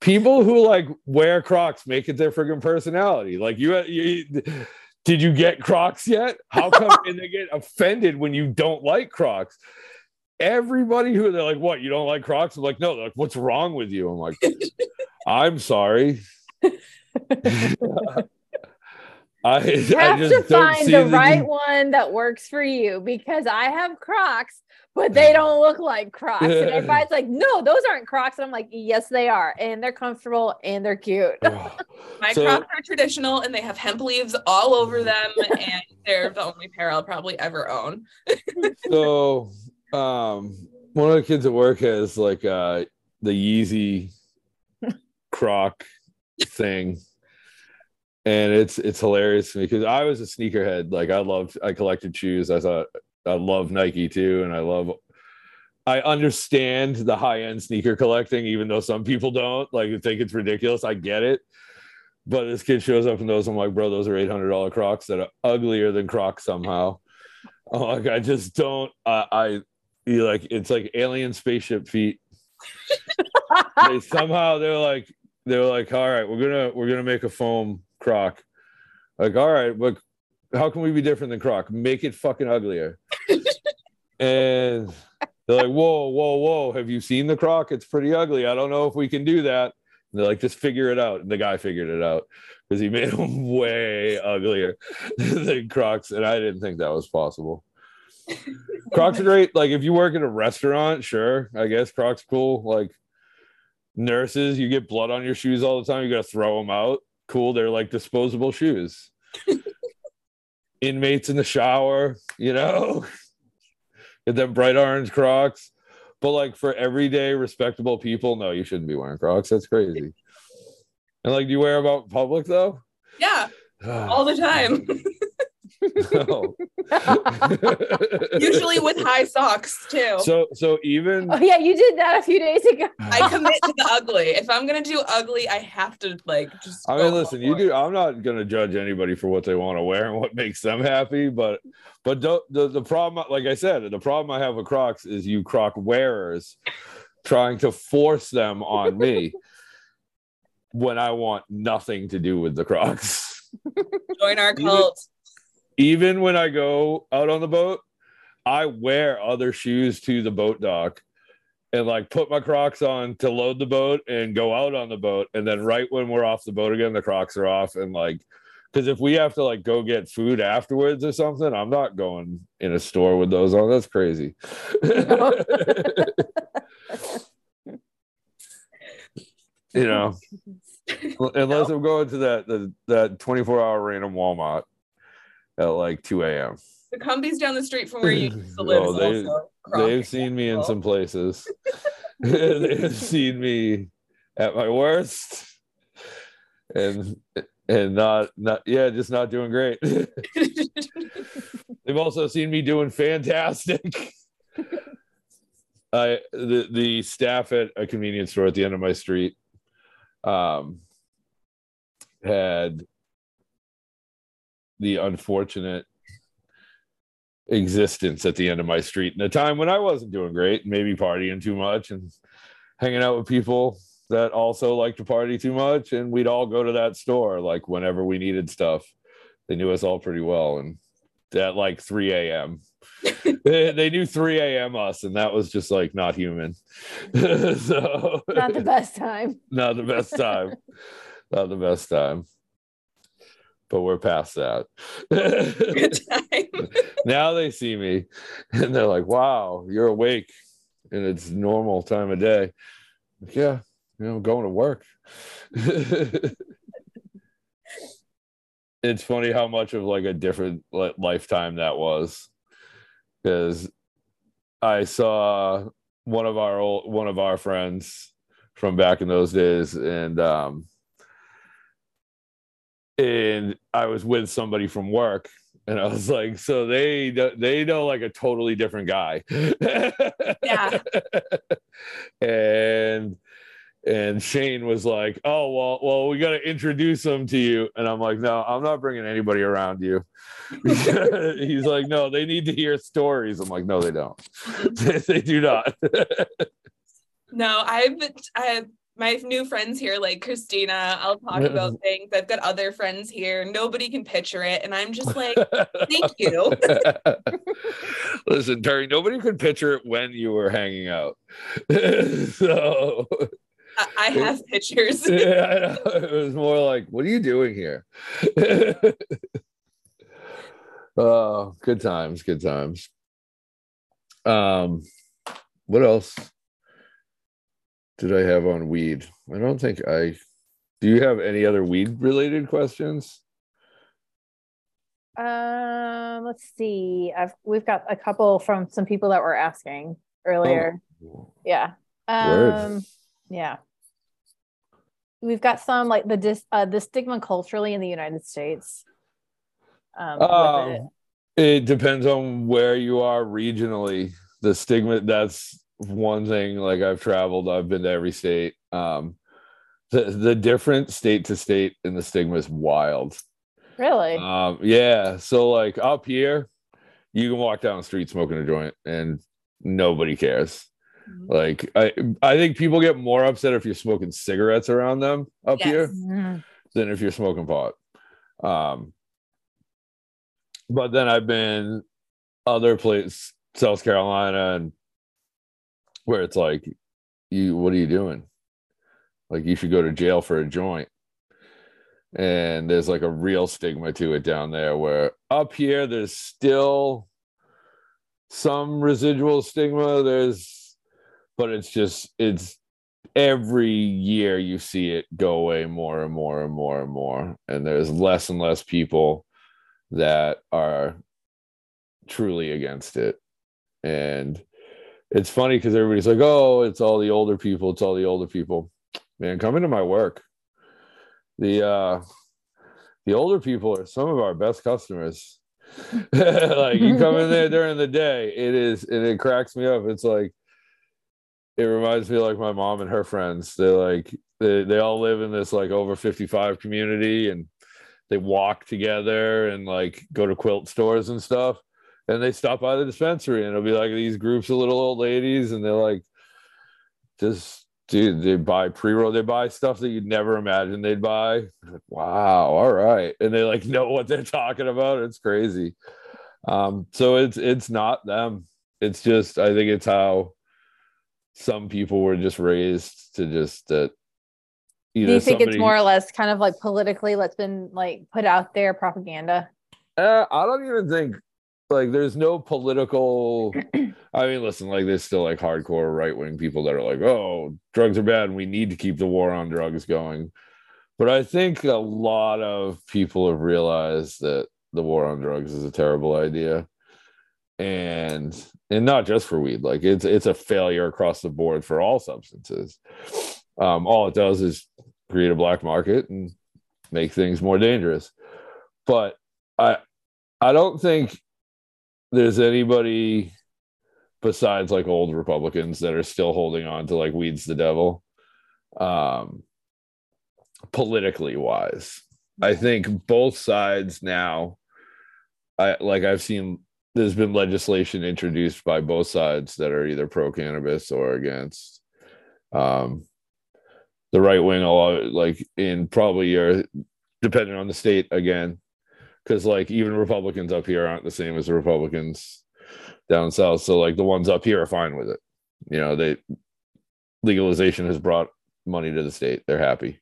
people who like wear Crocs make it their friggin' personality. Like, you, you did you get Crocs yet? How come? And they get offended when you don't like Crocs. Everybody who they're like, what, you don't like Crocs? I'm like, no. They're like, what's wrong with you? I'm like, I'm sorry. I, you have I just to find the, the right one that works for you, because I have Crocs, but they don't look like Crocs. And everybody's like, no, those aren't Crocs. And I'm like, yes, they are. And they're comfortable and they're cute. My so, Crocs are traditional and they have hemp leaves all over them. And they're the only pair I'll probably ever own. So um, one of the kids at work has like uh, the Yeezy Croc thing. And it's it's hilarious to me, because I was a sneakerhead. Like, I loved, I collected shoes. I thought, I love Nike too. And I love, I understand the high-end sneaker collecting, even though some people don't. Like, think it's ridiculous. I get it. But this kid shows up in those. I'm like, bro, those are eight hundred dollar Crocs that are uglier than Crocs somehow. I'm like, I just don't, uh, I, you like, it's like alien spaceship feet. They somehow, they're like, they're like, all right, we're gonna, we're gonna make a foam Croc. Like, all right, but how can we be different than Croc? Make it fucking uglier. And they're like, whoa, whoa, whoa, have you seen the Croc? It's pretty ugly. I don't know if we can do that. And they're like, just figure it out. And the guy figured it out, because he made them way uglier than Crocs. And I didn't think that was possible. Crocs are great. Like, if you work at a restaurant, sure, I guess Crocs cool. Like, nurses, you get blood on your shoes all the time, you gotta throw them out. Cool, they're like disposable shoes. Inmates in the shower, you know, get them bright orange Crocs. But like, for everyday respectable people, no, you shouldn't be wearing Crocs. That's crazy. And like, do you wear them out in public though? Yeah, all the time. No. Usually with high socks too. So, so even oh yeah, you did that a few days ago. I commit to the ugly. If I'm gonna do ugly, I have to like just. I mean, listen, you do. I'm not gonna judge anybody for what they want to wear and what makes them happy, but but don't, the the problem, like I said, the problem I have with Crocs is you Croc wearers trying to force them on me when I want nothing to do with the Crocs. Join our cult. Even when I go out on the boat, I wear other shoes to the boat dock and like put my Crocs on to load the boat and go out on the boat. And then right when we're off the boat again, the Crocs are off. And like, because if we have to like go get food afterwards or something, I'm not going in a store with those on. That's crazy. No. You know, unless no. I'm going to that, the, that twenty-four hour random Walmart at like two a.m. The Cumbies down the street from where you used to live. Oh, they, also they've seen me in some places. They've seen me at my worst, and and not not yeah, just not doing great. They've also seen me doing fantastic. I the the staff at a convenience store at the end of my street um had the unfortunate existence at the end of my street in a time when I wasn't doing great, maybe partying too much and hanging out with people that also like to party too much. And we'd all go to that store like whenever we needed stuff. They knew us all pretty well. And at like three a.m. they, they knew three a.m. us, and that was just like not human. So not the best time. Not the best time. Not the best time. But we're past that. Good time. Now they see me and they're like, wow, you're awake and it's normal time of day. Like, yeah, you know, going to work. It's funny how much of like a different like, lifetime that was. Because I saw one of our old, one of our friends from back in those days, and um, and I was with somebody from work, and I was like, so they they know like a totally different guy. Yeah. and and Shane was like, oh, well, well, we got to introduce him to you. And I'm like, no, I'm not bringing anybody around you. He's like, no, they need to hear stories. I'm like, no, they don't. They do not. No, I've, I've, my new friends here, like Christina, I'll talk about things. I've got other friends here. Nobody can picture it. And I'm just like, thank you. Listen, Terry, nobody could picture it when you were hanging out. So I, I have pictures. Yeah, I know. It was more like, what are you doing here? Oh, good times, good times. Um, what else did I have on weed? I don't think I do. You have any other weed related questions? Um, let's see. I've we've got a couple from some people that were asking earlier. Oh. Yeah. Um Word. Yeah. We've got some like the dis, uh, the stigma culturally in the United States. Um, um with it. It depends on where you are regionally. The stigma, that's one thing. Like, I've traveled, I've been to every state. Um, the the different state to state in the stigma is wild. Really? Um, yeah. So like up here, you can walk down the street smoking a joint and nobody cares. Mm-hmm. Like I I think people get more upset if you're smoking cigarettes around them up yes. here mm-hmm. than if you're smoking pot. Um, but then I've been other places, South Carolina, and where it's like, you, what are you doing? Like, you should go to jail for a joint. And there's like a real stigma to it down there, where up here, there's still some residual stigma. There's, but it's just, it's every year you see it go away more and more and more and more. And there's less and less people that are truly against it. And it's funny because everybody's like, oh, it's all the older people. It's all the older people. Man, come into my work. The uh, the older people are some of our best customers. Like, you come in there during the day, it is, and it cracks me up. It's like, it reminds me of, like, my mom and her friends. They're like, they, they all live in this like over fifty-five community, and they walk together and like go to quilt stores and stuff. And they stop by the dispensary, and it'll be like these groups of little old ladies, and they're like, just, dude, they buy pre-roll, they buy stuff that you'd never imagine they'd buy. Like, wow, all right. And they like know what they're talking about. It's crazy. Um, so it's it's not them. It's just, I think it's how some people were just raised to just that. Uh, you know, do you think somebody... it's more or less kind of like politically what's been like put out there, propaganda? Uh, I don't even think. Like, there's no political, I mean, listen, like, there's still like hardcore right-wing people that are like, oh, drugs are bad and we need to keep the war on drugs going. But I think a lot of people have realized that the war on drugs is a terrible idea. And and not just for weed, like it's it's a failure across the board for all substances. Um, all it does is create a black market and make things more dangerous. But I I don't think there's anybody besides like old Republicans that are still holding on to like weed's the devil, um, politically wise. I think both sides now, I like I've seen there's been legislation introduced by both sides that are either pro cannabis or against. Um, the right wing, a lot, like in probably your, depending on the state again, because like even Republicans up here aren't the same as the Republicans down south. So like the ones up here are fine with it. You know, they legalization has brought money to the state. They're happy.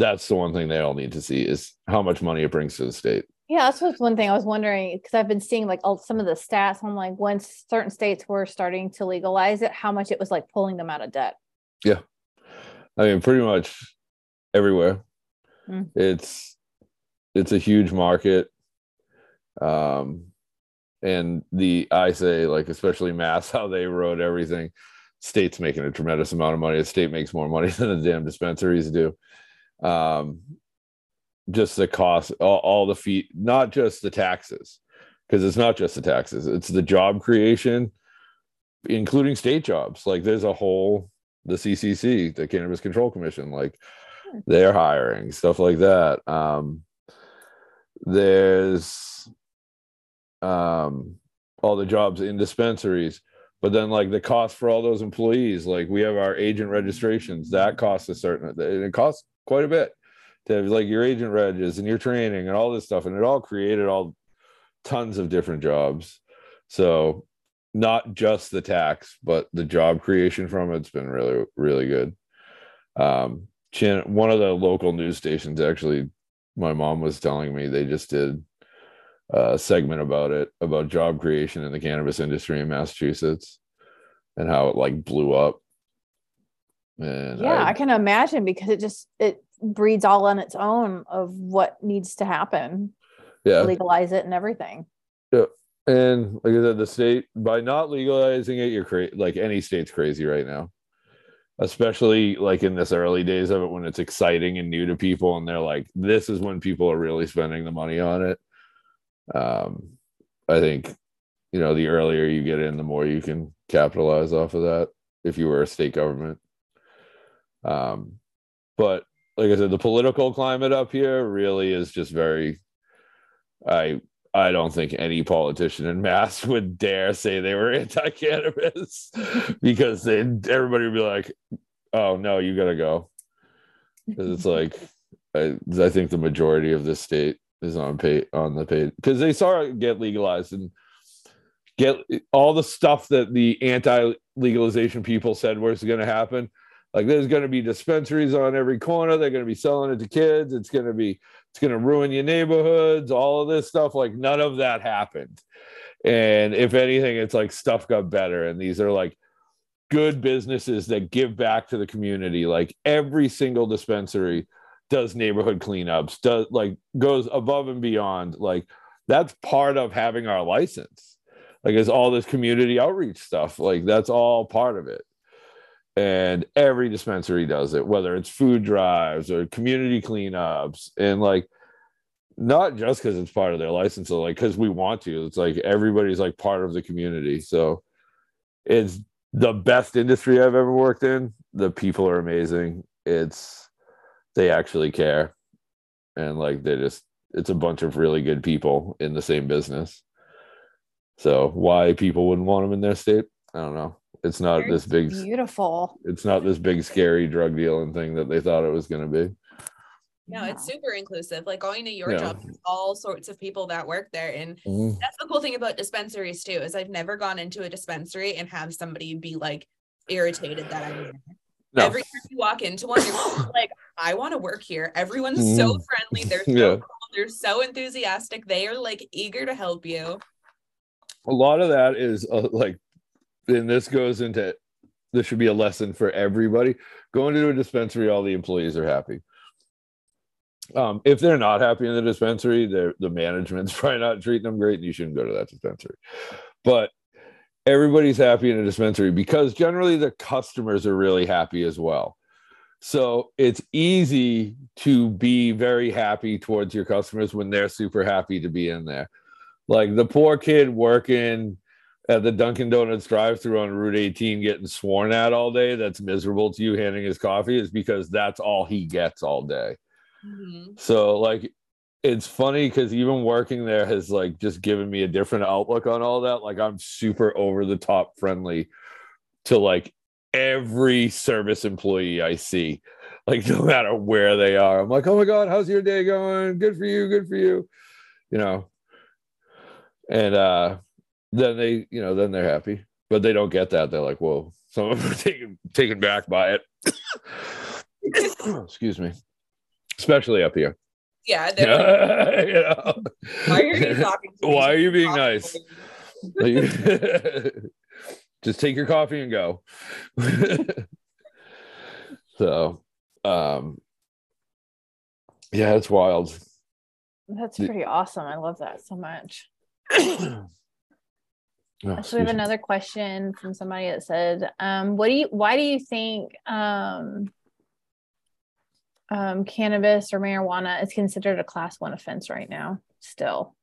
That's the one thing they all need to see is how much money it brings to the state. Yeah, that's what's one thing I was wondering, because I've been seeing like all, some of the stats on like when certain states were starting to legalize it, how much it was like pulling them out of debt. Yeah. I mean, pretty much everywhere. Mm-hmm. It's, It's a huge market. Um, and the, I say, like, especially Mass, how they wrote everything. State's making a tremendous amount of money. The state makes more money than the damn dispensaries do. Um, just the cost, all, all the fee, not just the taxes, because it's not just the taxes, it's the job creation, including state jobs. Like there's a whole, the C C C, the Cannabis Control Commission, like they're hiring, stuff like that. Um, there's um, all the jobs in dispensaries, but then like the cost for all those employees, like we have our agent registrations, that costs a certain, it costs quite a bit to have like your agent regs and your training and all this stuff. And it all created all tons of different jobs. So not just the tax, but the job creation from it's been really, really good. Um, one of the local news stations, actually, my mom was telling me they just did a segment about it, about job creation in the cannabis industry in Massachusetts and how it like blew up. And yeah, I, I can imagine, because it just, it breeds all on its own of what needs to happen. Yeah. Legalize it and everything. Yeah. And like I said, the state, by not legalizing it, you're crazy. Like any state's crazy right now, especially like in this early days of it, when it's exciting and new to people. And they're like, this is when people are really spending the money on it. Um, I think, you know, the earlier you get in, the more you can capitalize off of that if you were a state government. Um, but like I said, the political climate up here really is just very, I, I don't think any politician in Mass would dare say they were anti-cannabis because they, everybody would be like, oh no, you gotta go. Cause it's like, I, I think the majority of this state is on pay on the page because they saw it get legalized and get all the stuff that the anti-legalization people said was going to happen. Like there's going to be dispensaries on every corner. They're going to be selling it to kids. It's going to be, it's going to ruin your neighborhoods, all of this stuff. Like none of that happened. And if anything, it's like stuff got better. And these are like good businesses that give back to the community. Like every single dispensary does neighborhood cleanups, does like goes above and beyond. Like that's part of having our license. Like it's all this community outreach stuff. Like that's all part of it. And every dispensary does it, whether it's food drives or community cleanups. And like, not just because it's part of their license, but like, because we want to, it's like, everybody's like part of the community. So it's the best industry I've ever worked in. The people are amazing. It's, they actually care. And like, they just, it's a bunch of really good people in the same business. So why people wouldn't want them in their state, I don't know. It's not Very this big, beautiful. It's not this big, scary drug dealing thing that they thought it was going to be. No, it's super inclusive. Like going to your yeah. job, all sorts of people that work there. And mm-hmm. that's the cool thing about dispensaries too, is I've never gone into a dispensary and have somebody be like irritated that I'm there. No. Every time you walk into one, you're like, I want to work here. Everyone's mm-hmm. so friendly. They're so yeah. cool. They're so enthusiastic. They are like eager to help you. A lot of that is uh, like, and this goes into, this should be a lesson for everybody. Going to a dispensary, all the employees are happy. Um, if they're not happy in the dispensary, the management's probably not treating them great, and you shouldn't go to that dispensary. But everybody's happy in a dispensary because generally the customers are really happy as well. So it's easy to be very happy towards your customers when they're super happy to be in there. Like the poor kid working at the Dunkin' Donuts drive-thru on Route eighteen getting sworn at all day, that's miserable to you handing his coffee, is because that's all he gets all day. Mm-hmm. So like, it's funny because even working there has like just given me a different outlook on all that. Like I'm super over the top friendly to like every service employee I see, like no matter where they are. I'm like, oh my God, how's your day going? Good for you. Good for you. You know? And, uh, then they, you know, then they're happy, but they don't get that. They're like, whoa, some of them are taken, taken back by it. Excuse me. Especially up here. Yeah. Like, you know? Why are you talking to me? Why are you being nice? Just take your coffee and go. So, um, yeah, it's wild. That's pretty awesome. I love that so much. Oh, actually, we have another question from somebody that said, um, "What do you? Why do you think um, um, cannabis or marijuana is considered a class one offense right now still.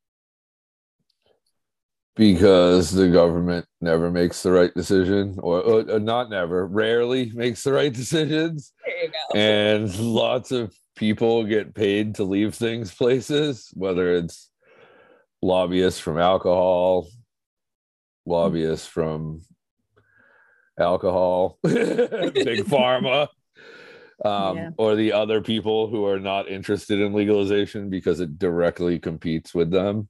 Because the government never makes the right decision, or, or, or not never, rarely makes the right decisions. There you go. And lots of people get paid to leave things places, whether it's lobbyists from alcohol, lobbyists from alcohol, big pharma, um, yeah. or the other people who are not interested in legalization because it directly competes with them,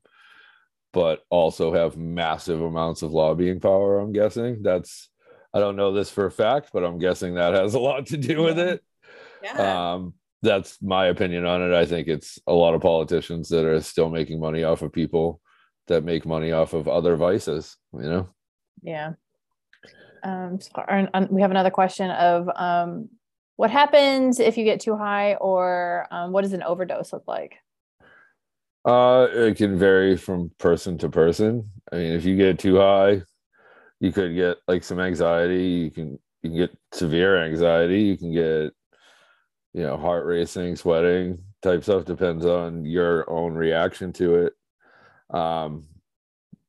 but also have massive amounts of lobbying power, I'm guessing. That's, I don't know this for a fact, but I'm guessing that has a lot to do with it. Yeah. Um, that's my opinion on it. I think it's a lot of politicians that are still making money off of people that make money off of other vices, you know? Yeah. Um, so our, um, we have another question of um, what happens if you get too high, or um, what does an overdose look like? Uh, it can vary from person to person. I mean, if you get too high, you could get like some anxiety. You can you can get severe anxiety. You can get, you know, heart racing, sweating type stuff. Depends on your own reaction to it. Um,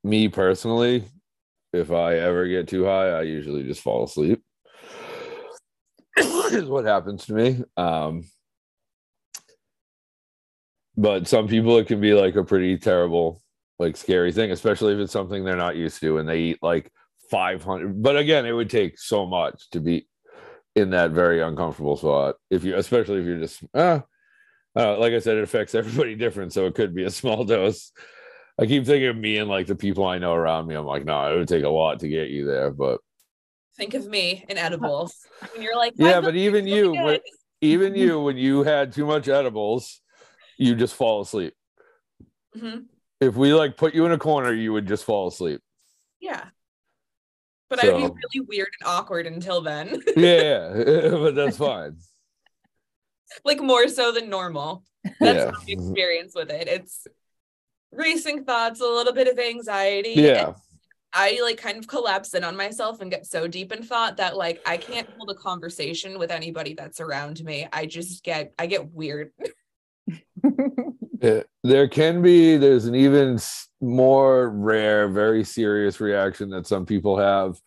me personally, if I ever get too high, I usually just fall asleep. Is what happens to me. Um, But some people, it can be like a pretty terrible, like scary thing, especially if it's something they're not used to and they eat like five hundred. But again, it would take so much to be in that very uncomfortable spot. If you, especially if you're just, ah, uh, like I said, it affects everybody different. So it could be a small dose. I keep thinking of me and like the people I know around me. I'm like, no, nah, it would take a lot to get you there. But think of me and edibles. And you're like, yeah, but even you, when, even you, when you had too much edibles, you just fall asleep. Mm-hmm. If we like put you in a corner, you would just fall asleep. Yeah. But so, I'd be really weird and awkward until then. Yeah, but that's fine. Like more so than normal. That's yeah. my experience with it. It's racing thoughts, a little bit of anxiety. Yeah. I like kind of collapse in on myself and get so deep in thought that like I can't hold a conversation with anybody that's around me. I just get, I get weird. There can be, there's an even more rare, very serious reaction that some people have,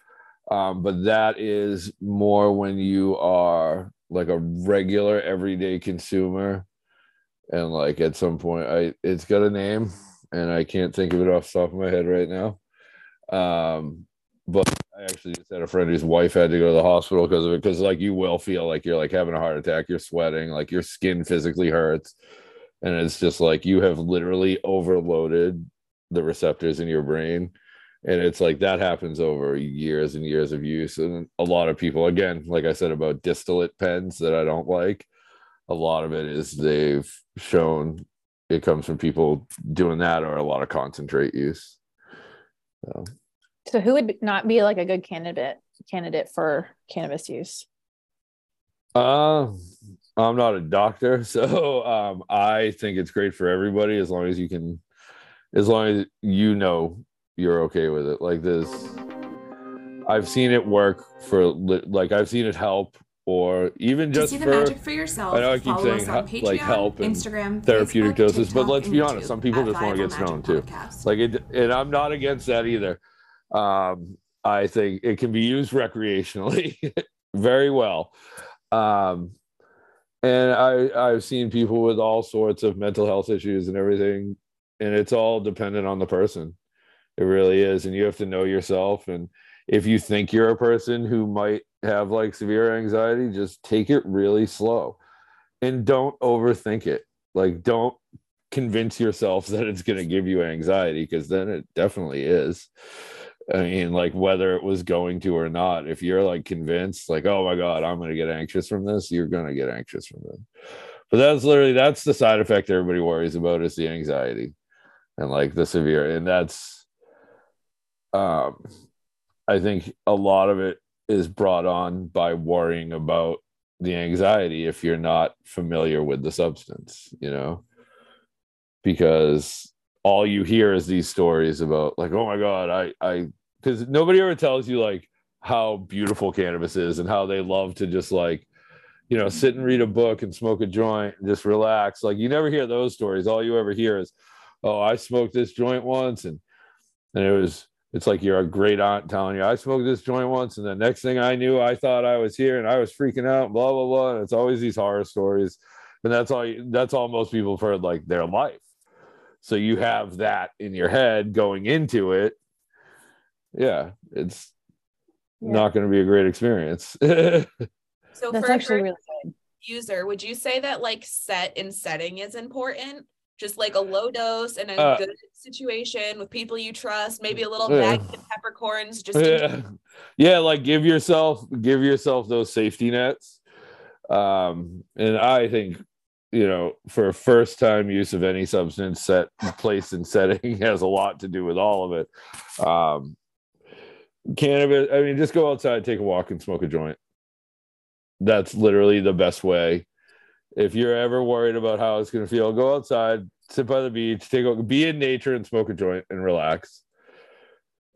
um, but that is more when you are like a regular everyday consumer, and like at some point I it's got a name and I can't think of it off the top of my head right now, um, but I actually just had a friend whose wife had to go to the hospital because of it. Because like you will feel like you're like having a heart attack, you're sweating, like your skin physically hurts, and it's just like you have literally overloaded the receptors in your brain, and it's like that happens over years and years of use. And a lot of people, again, like I said about distillate pens that I don't like, a lot of it is they've shown it comes from people doing that or a lot of concentrate use. So. So who would not be like a good candidate candidate for cannabis use? Uh, I'm not a doctor, so um, I think it's great for everybody as long as you can, as long as you know you're okay with it. Like this, I've seen it work for, like I've seen it help, or even just to see the for, magic for yourself. I know I keep saying on Patreon, like help and Instagram, therapeutic Facebook, doses, TikTok, but let's be honest, some people just want to get stoned too. Like it, and I'm not against that either. Um, I think it can be used recreationally very well. Um, and I, I've seen people with all sorts of mental health issues and everything, and it's all dependent on the person. It really is. And you have to know yourself. And if you think you're a person who might have like severe anxiety, just take it really slow and don't overthink it. Like, don't convince yourself that it's going to give you anxiety, because then it definitely is. I mean, like whether it was going to or not, if you're like convinced like, oh my God, I'm going to get anxious from this, you're going to get anxious from them. But that's literally, that's the side effect everybody worries about, is the anxiety and like the severe. And that's, um, I think a lot of it is brought on by worrying about the anxiety if you're not familiar with the substance, you know, because all you hear is these stories about like, oh my God, I, I, because nobody ever tells you like how beautiful cannabis is and how they love to just like you know, sit and read a book and smoke a joint and just relax. Like, you never hear those stories. All you ever hear is, oh, I smoked this joint once. And, and it was, it's like your great aunt telling you, I smoked this joint once. And the next thing I knew, I thought I was here and I was freaking out, blah, blah, blah. And it's always these horror stories. And that's all, you, that's all most people have heard like their life. So you have that in your head going into it. Yeah. It's yeah. not going to be a great experience. So that's for actually a really good user, would you say that like set and setting is important? Just like a low dose and a uh, good situation with people you trust, maybe a little yeah. bag of peppercorns. Just yeah. yeah. Like give yourself, give yourself those safety nets. Um, and I think, you know, for first time use of any substance, set, place and setting has a lot to do with all of it. Um, cannabis. I mean, just go outside, take a walk and smoke a joint. That's literally the best way. If you're ever worried about how it's going to feel, go outside, sit by the beach, take a, be in nature and smoke a joint and relax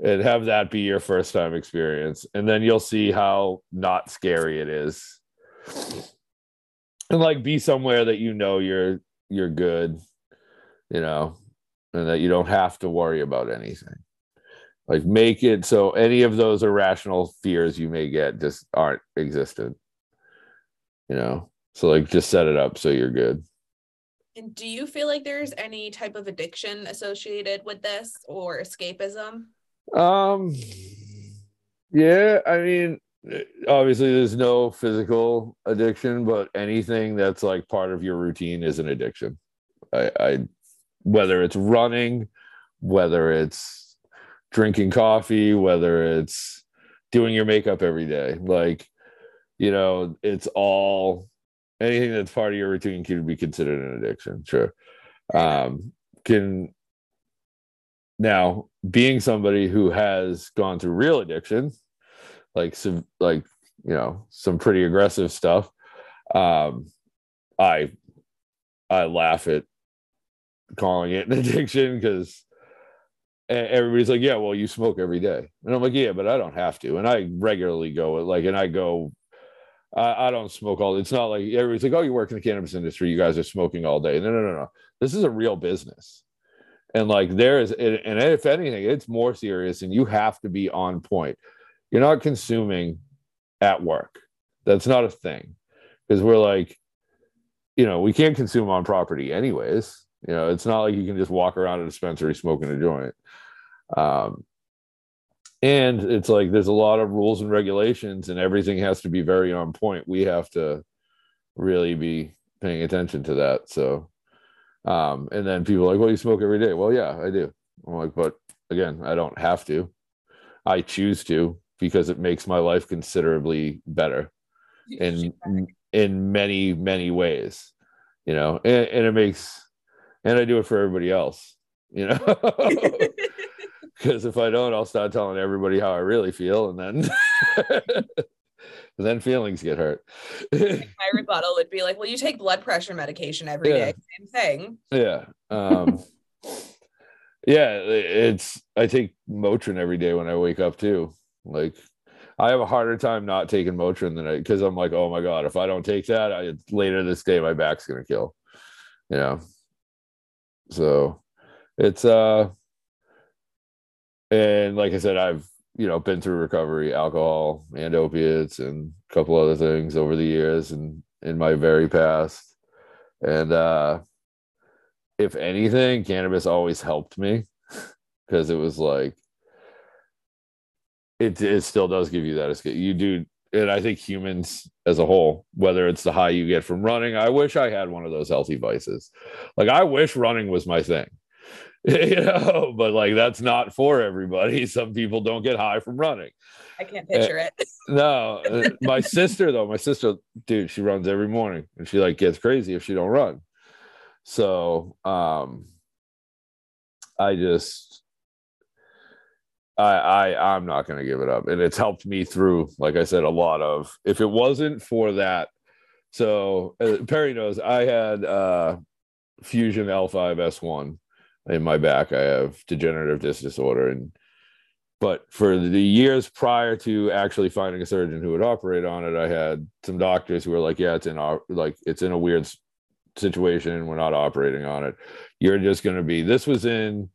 and have that be your first time experience. And then you'll see how not scary it is. And like, be somewhere that, you know, you're, you're good, you know, and that you don't have to worry about anything. Like make it so any of those irrational fears you may get just aren't existent, you know? So like just set it up so you're good. And do you feel like there's any type of addiction associated with this or escapism? Um yeah, I mean obviously there's no physical addiction, but anything that's like part of your routine is an addiction. I, I whether it's running, whether it's drinking coffee, whether it's doing your makeup every day, like you know, it's all anything that's part of your routine can be considered an addiction. Sure. Um, can now being somebody who has gone through real addiction, like some, like, you know, some pretty aggressive stuff. Um, I, I laugh at calling it an addiction because everybody's like, yeah, well, you smoke every day. And I'm like, yeah, but I don't have to. And I regularly go like, and I go, I, I don't smoke all. It's not like everybody's like, oh, you work in the cannabis industry. You guys are smoking all day. No, no, no, no. This is a real business. And like there is, and if anything, it's more serious and you have to be on point. You're not consuming at work. That's not a thing. Because we're like, you know, we can't consume on property anyways. You know, it's not like you can just walk around a dispensary smoking a joint. Um, And it's like, there's a lot of rules and regulations and everything has to be very on point. We have to really be paying attention to that. So, um, and then people are like, well, you smoke every day. Well, yeah, I do. I'm like, but again, I don't have to, I choose to, because it makes my life considerably better in, in many, many ways, you know, and, and it makes, and I do it for everybody else, you know? Because if I don't, I'll start telling everybody how I really feel, and then and then feelings get hurt. My rebuttal would be like, well, you take blood pressure medication every yeah. day. Same thing. Yeah. Um, yeah, it's I take Motrin every day when I wake up, too. Like, I have a harder time not taking Motrin than I, because I'm like, oh, my God, if I don't take that, I, later this day, my back's going to kill. You know? So it's... uh. And like I said, I've, you know, been through recovery, alcohol and opiates and a couple other things over the years and in my very past. And uh, if anything, cannabis always helped me because it was like, it, it still does give you that escape. You do. And I think humans as a whole, whether it's the high you get from running, I wish I had one of those healthy vices. Like I wish running was my thing. You know, but like that's not for everybody. Some people don't get high from running. I can't picture and, it. No, my sister though, my sister, dude, she runs every morning, and she like gets crazy if she don't run. So, um, I just, I, I, I'm not gonna give it up, and it's helped me through, like I said, a lot of. If it wasn't for that, so uh, Perry knows I had uh, Fusion L five S one. In my back, I have degenerative disc disorder, and But for the years prior to actually finding a surgeon who would operate on it, I had some doctors who were like, yeah, it's in our, like, it's in a weird situation. We're not operating on it. You're just going to be, this was in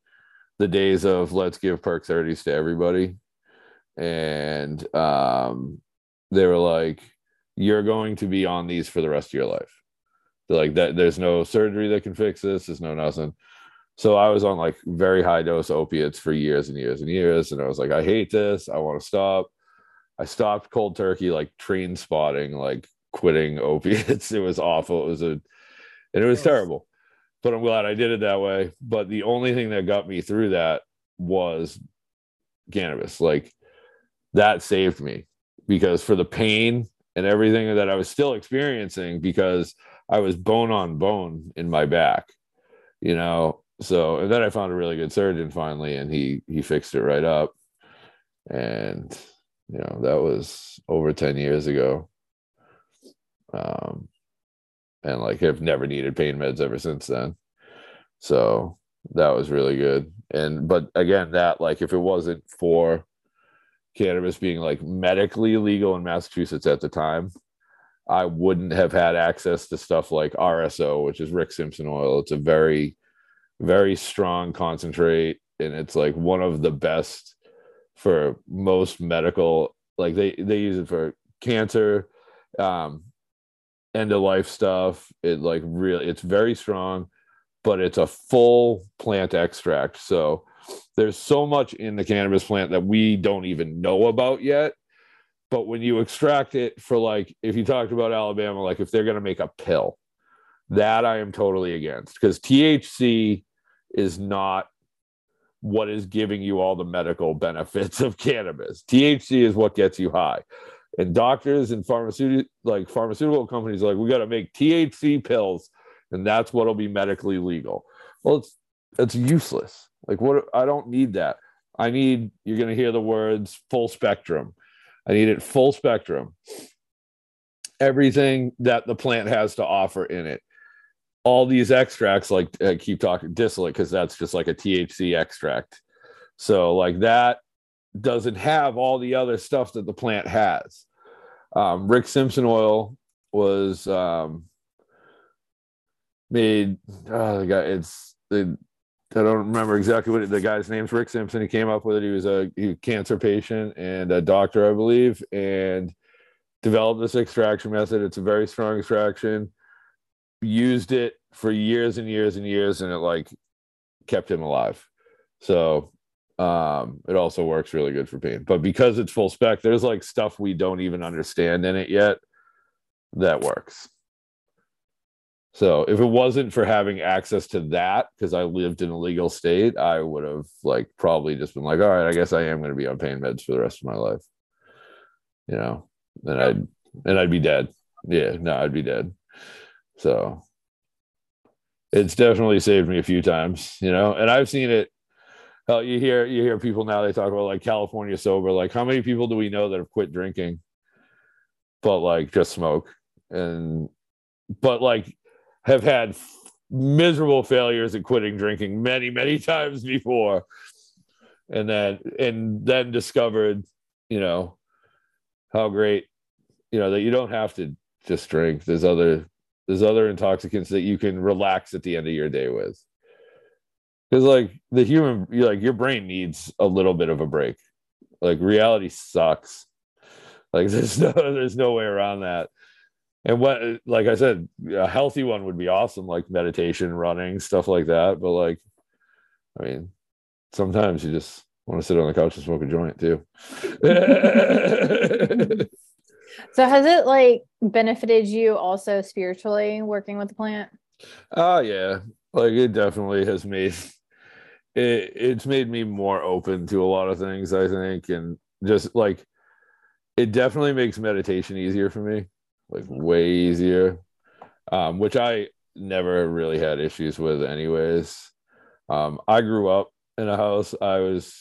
the days of let's give perk thirties to everybody. And um, they were like, you're going to be on these for the rest of your life. They're like, that, there's no surgery that can fix this. There's no nothing. So I was on like very high dose opiates for years and years and years. And I was like, I hate this. I want to stop. I stopped cold turkey, like train spotting, like quitting opiates. It was awful. It was a, and it was terrible, but I'm glad I did it that way. But the only thing that got me through that was cannabis. Like that saved me, because for the pain and everything that I was still experiencing, because I was bone on bone in my back, you know? So, and then I found a really good surgeon finally, and he, he fixed it right up. And, you know, that was over ten years ago. Um, and like, I've never needed pain meds ever since then. So that was really good. And, but again, that, like, if it wasn't for cannabis being like medically legal in Massachusetts at the time, I wouldn't have had access to stuff like R S O, which is Rick Simpson oil. It's a very, very strong concentrate, and it's like one of the best for most medical, like they they use it for cancer, um end of life stuff. It like really, it's very strong, but it's a full plant extract. So there's so much in the cannabis plant that we don't even know about yet. But when you extract it for, like, if you talked about Alabama, like if they're going to make a pill, that I am totally against, because T H C is not what is giving you all the medical benefits of cannabis. T H C is what gets you high. And doctors and pharmaceutical, like pharmaceutical companies are like, we got to make T H C pills, and that's what'll be medically legal. Well, it's it's useless. Like, what? I don't need that. I need, you're going to hear the words full spectrum. I need it full spectrum. Everything that the plant has to offer in it. All these extracts, like I keep talking distillate, because that's just like a T H C extract. So like that doesn't have all the other stuff that the plant has. Um, Rick Simpson oil was um, made. Uh, the guy, it's the, I don't remember exactly what it, the guy's name's Rick Simpson. He came up with it. He was a, he was a cancer patient and a doctor, I believe, and developed this extraction method. It's a very strong extraction. Used it for years and years and years, and it like kept him alive. So um it also works really good for pain, but because it's full spec, there's like stuff we don't even understand in it yet that works. So if it wasn't for having access to that, because I lived in a legal state, I would have like probably just been like, all right, I guess I am going to be on pain meds for the rest of my life, you know. And I'd and I'd be dead. Yeah, no, I'd be dead. So it's definitely saved me a few times, you know. And I've seen it. Hell, you hear you hear people now, they talk about like California sober. Like, how many people do we know that have quit drinking, but like just smoke, and but like have had f- miserable failures at quitting drinking many, many times before, and then and then discovered, you know, how great, you know, that you don't have to just drink. There's other There's other intoxicants that you can relax at the end of your day with. Because like the human, like your brain needs a little bit of a break. Like reality sucks. Like there's no, there's no way around that. And what, like I said, a healthy one would be awesome. Like meditation, running, stuff like that. But like, I mean, sometimes you just want to sit on the couch and smoke a joint too. So has it like benefited you also spiritually working with the plant? Oh, uh, yeah. Like it definitely has made it, it's made me more open to a lot of things, I think. And just like, it definitely makes meditation easier for me, like way easier, um, which I never really had issues with anyways. Um, I grew up in a house. I was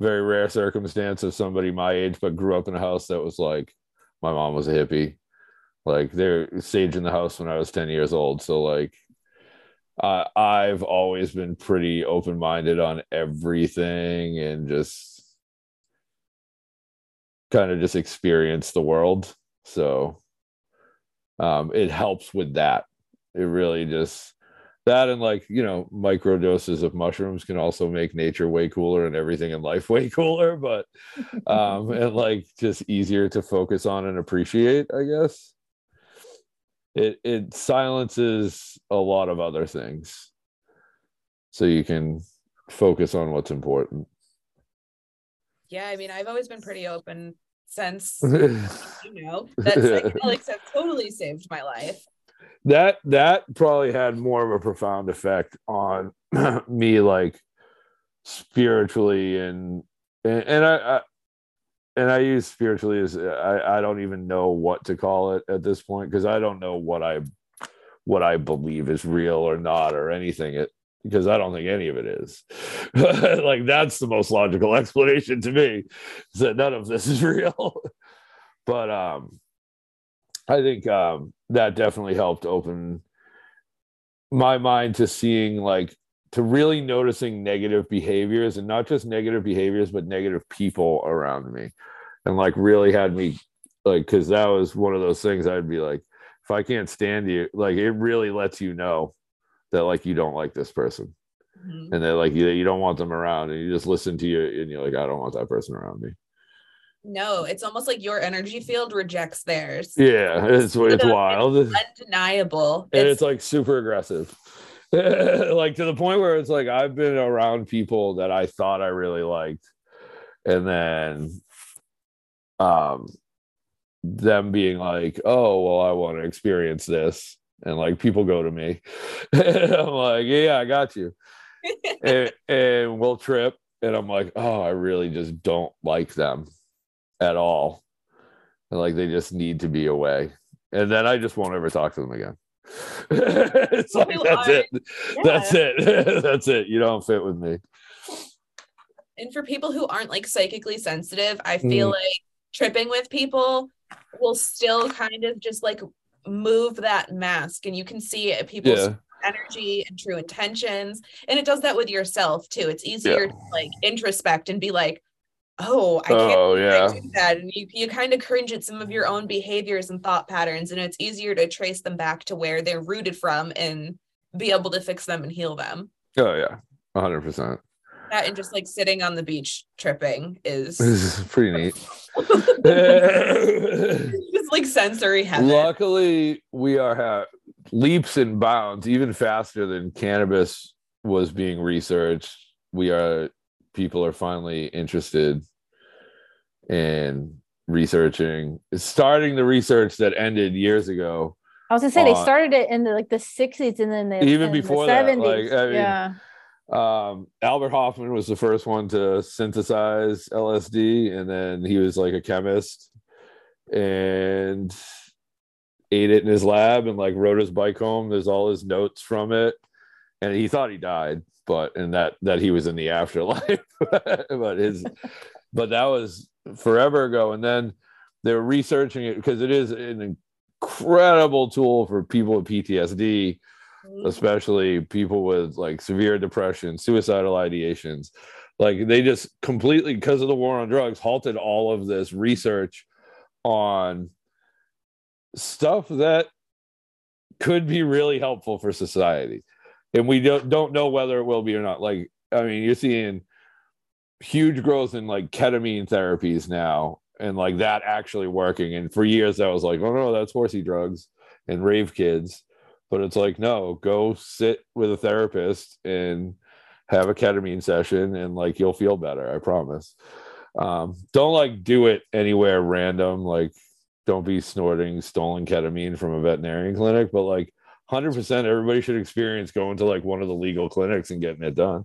very rare circumstance of somebody my age, but grew up in a house that was like, my mom was a hippie. Like they're sage in the house when I was ten years old. So like, uh, I've always been pretty open-minded on everything, and just kind of just experience the world. So um, it helps with that. It really just that, and like, you know, micro doses of mushrooms can also make nature way cooler and everything in life way cooler, but um, and like just easier to focus on and appreciate, I guess. It it silences a lot of other things, so you can focus on what's important. Yeah, I mean, I've always been pretty open since, you know, that psychedelics have totally saved my life. That that probably had more of a profound effect on me, like spiritually, and and, and I, I and I use spiritually as I, I don't even know what to call it at this point, because I don't know what I what I believe is real or not or anything, it because I don't think any of it is. Like, that's the most logical explanation to me, is that none of this is real. But um, I think um, that definitely helped open my mind to seeing, like, to really noticing negative behaviors, and not just negative behaviors, but negative people around me. And like really had me like, cause that was one of those things I'd be like, if I can't stand you, like it really lets you know that like, you don't like this person, mm-hmm. and that like, you, you don't want them around, and you just listen to you and you're like, I don't want that person around me. No, it's almost like your energy field rejects theirs. Yeah. It's, it's, it's wild. It's undeniable. And it's, it's like super aggressive. Like to the point where it's like I've been around people that I thought I really liked, and then um them being like, oh well, I want to experience this, and like people go to me and I'm like, yeah, I got you. and, and we'll trip, and I'm like, oh, I really just don't like them at all, and like they just need to be away, and then I just won't ever talk to them again. It's like, that's it. Yeah. that's it that's it that's it you don't fit with me. And for people who aren't like psychically sensitive, I feel mm. like tripping with people will still kind of just like move that mask, and you can see people's yeah. energy and true intentions, and it does that with yourself too. It's easier yeah. to like introspect and be like, oh, I can't oh, yeah. I do that. And you, you kind of cringe at some of your own behaviors and thought patterns, and it's easier to trace them back to where they're rooted from and be able to fix them and heal them. Oh yeah, one hundred percent. That and just like sitting on the beach tripping is, is pretty neat. It's like sensory heaven. Luckily, we are ha- leaps and bounds, even faster than cannabis was being researched. We are... people are finally interested in researching, starting the research that ended years ago. I was gonna say uh, they started it in the, like the sixties, and then they even before the that, like, I mean, yeah. Um, Albert Hoffman was the first one to synthesize L S D, and then he was like a chemist and ate it in his lab and like rode his bike home. There's all his notes from it, and he thought he died. But and that that he was in the afterlife, but his, but that was forever ago. And then they're researching it because it is an incredible tool for people with P T S D, especially people with like severe depression, suicidal ideations. Like they just completely, because of the war on drugs, halted all of this research on stuff that could be really helpful for society. And we don't don't know whether it will be or not. Like, I mean, you're seeing huge growth in like ketamine therapies now, and like that actually working. And for years, I was like, oh no, that's horsey drugs and rave kids. But it's like, no, go sit with a therapist and have a ketamine session, and like you'll feel better. I promise. Um, don't like do it anywhere random. Like, don't be snorting stolen ketamine from a veterinarian clinic. But like. one hundred percent everybody should experience going to like one of the legal clinics and getting it done.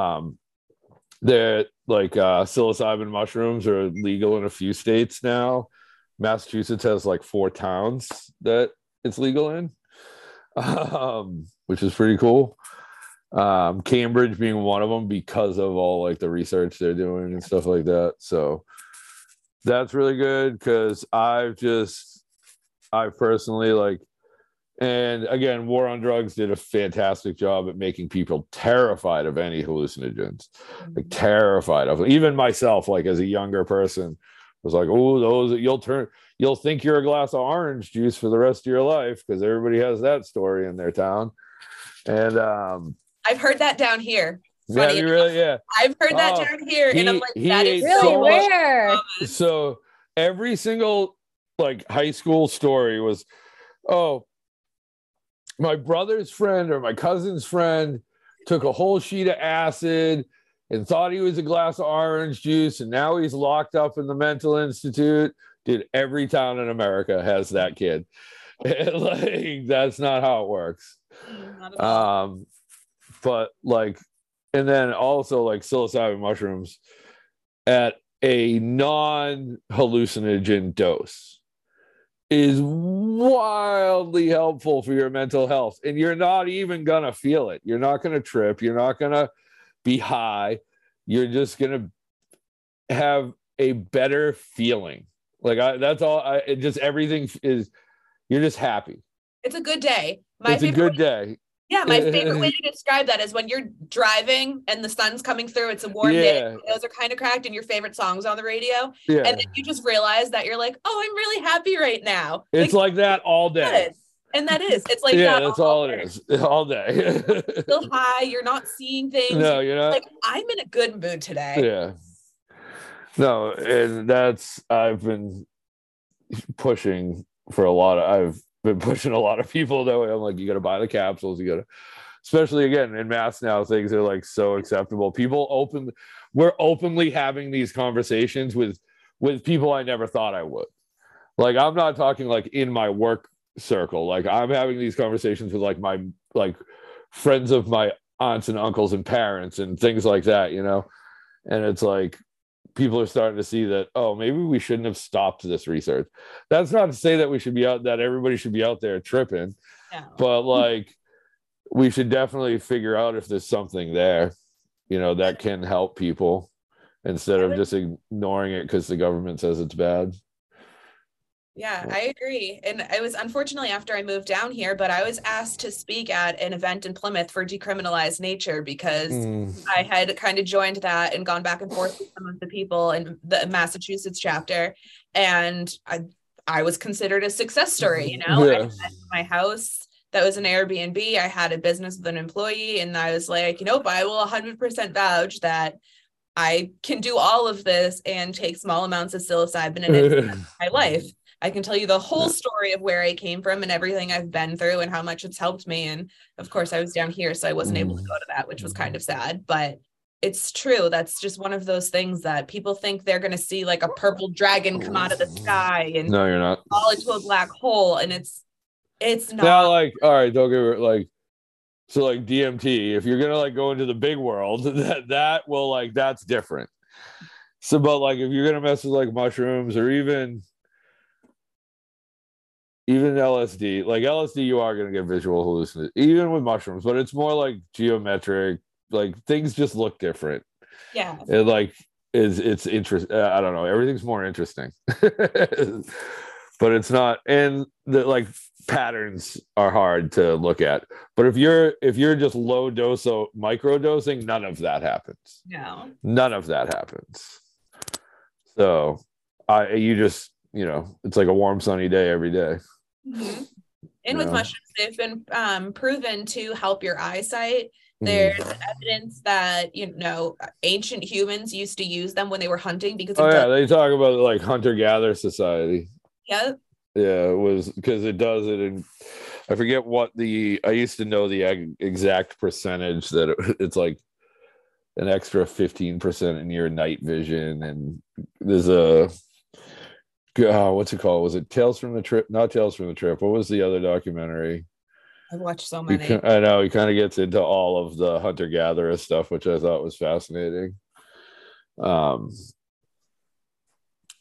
Um, they're like uh, psilocybin mushrooms are legal in a few states now. Massachusetts has like four towns that it's legal in, um, which is pretty cool. Um, Cambridge being one of them because of all like the research they're doing and stuff like that. So that's really good, because I've just, I've personally like, and again, War on Drugs did a fantastic job at making people terrified of any hallucinogens, like terrified of, even myself, like as a younger person was like, oh, those, you'll turn, you'll think you're a glass of orange juice for the rest of your life, because everybody has that story in their town. And um, I've heard that down here. Yeah, you really, yeah. I've heard that oh, down here, he, and I'm like, that is really so rare. So every single like high school story was, oh, my brother's friend or my cousin's friend took a whole sheet of acid and thought he was a glass of orange juice, and now he's locked up in the mental institute. Dude, every town in America has that kid. And like, that's not how it works. Um, but like, and then also like psilocybin mushrooms at a non-hallucinogen dose is wildly helpful for your mental health. And you're not even gonna feel it. You're not gonna trip. You're not gonna be high. You're just gonna have a better feeling. Like I, that's all. I it just everything is. You're just happy. It's a good day. My it's a good day. day. Yeah, my favorite way to describe that is when you're driving and the sun's coming through, it's a warm yeah. day, your windows are kind of cracked and your favorite song's on the radio. Yeah. And then you just realize that you're like, oh, I'm really happy right now. It's like, like that all day. And that is. It's like yeah, that that's all, all it is. All day. You're still high. You're not seeing things. No, you're not. Like, I'm in a good mood today. Yeah. No, and that's, I've been pushing for a lot of, I've been pushing a lot of people that way. I'm like, you got to buy the capsules. You got to, especially again in mass now, things are like so acceptable. People open, we're openly having these conversations with, with people I never thought I would. Like, I'm not talking like in my work circle. Like, I'm having these conversations with like my, like friends of my aunts and uncles and parents and things like that, you know? And it's like, people are starting to see that, oh, maybe we shouldn't have stopped this research. That's not to say that we should be out, that everybody should be out there tripping, no. But like, we should definitely figure out if there's something there, you know, that can help people instead of just ignoring it because the government says it's bad. Yeah, I agree. And I was, unfortunately, after I moved down here, but I was asked to speak at an event in Plymouth for decriminalized nature because mm. I had kind of joined that and gone back and forth with some of the people in the Massachusetts chapter. And I, I was considered a success story, you know, yeah. I had my house that was an Airbnb. I had a business with an employee, and I was like, you know, I will one hundred percent vouch that I can do all of this and take small amounts of psilocybin and it's my life. I can tell you the whole story of where I came from and everything I've been through and how much it's helped me. And of course I was down here, so I wasn't able to go to that, which was kind of sad, but it's true. That's just one of those things that people think they're going to see like a purple dragon come out of the sky and no, you're not. Fall into a black hole. And it's, it's not now, like, all right, don't give it like, so like D M T, if you're going to like go into the big world, that, that will like, that's different. So, but like, if you're going to mess with like mushrooms or even, Even L S D, like L S D, you are going to get visual hallucinations, even with mushrooms, but it's more like geometric, like things just look different. Yeah. It like is, it's interesting. Uh, I don't know. Everything's more interesting, but it's not. And the like patterns are hard to look at, but if you're, if you're just low dose, so micro dosing, none of that happens. No, none of that happens. So I, you just, you know, it's like a warm, sunny day every day. Mm-hmm. And with know. mushrooms, they've been um, proven to help your eyesight. There's mm. evidence that, you know, ancient humans used to use them when they were hunting because. Oh yeah, they talk about like hunter-gatherer society. Yep. Yeah, it was because it does it, and I forget what the I used to know the exact percentage that it, it's like an extra fifteen percent in your night vision, and there's a. Oh, what's it called? Was it Tales from the Trip? Not Tales from the Trip. What was the other documentary? I've watched so many. He, I know. He kind of gets into all of the hunter-gatherer stuff, which I thought was fascinating. Um,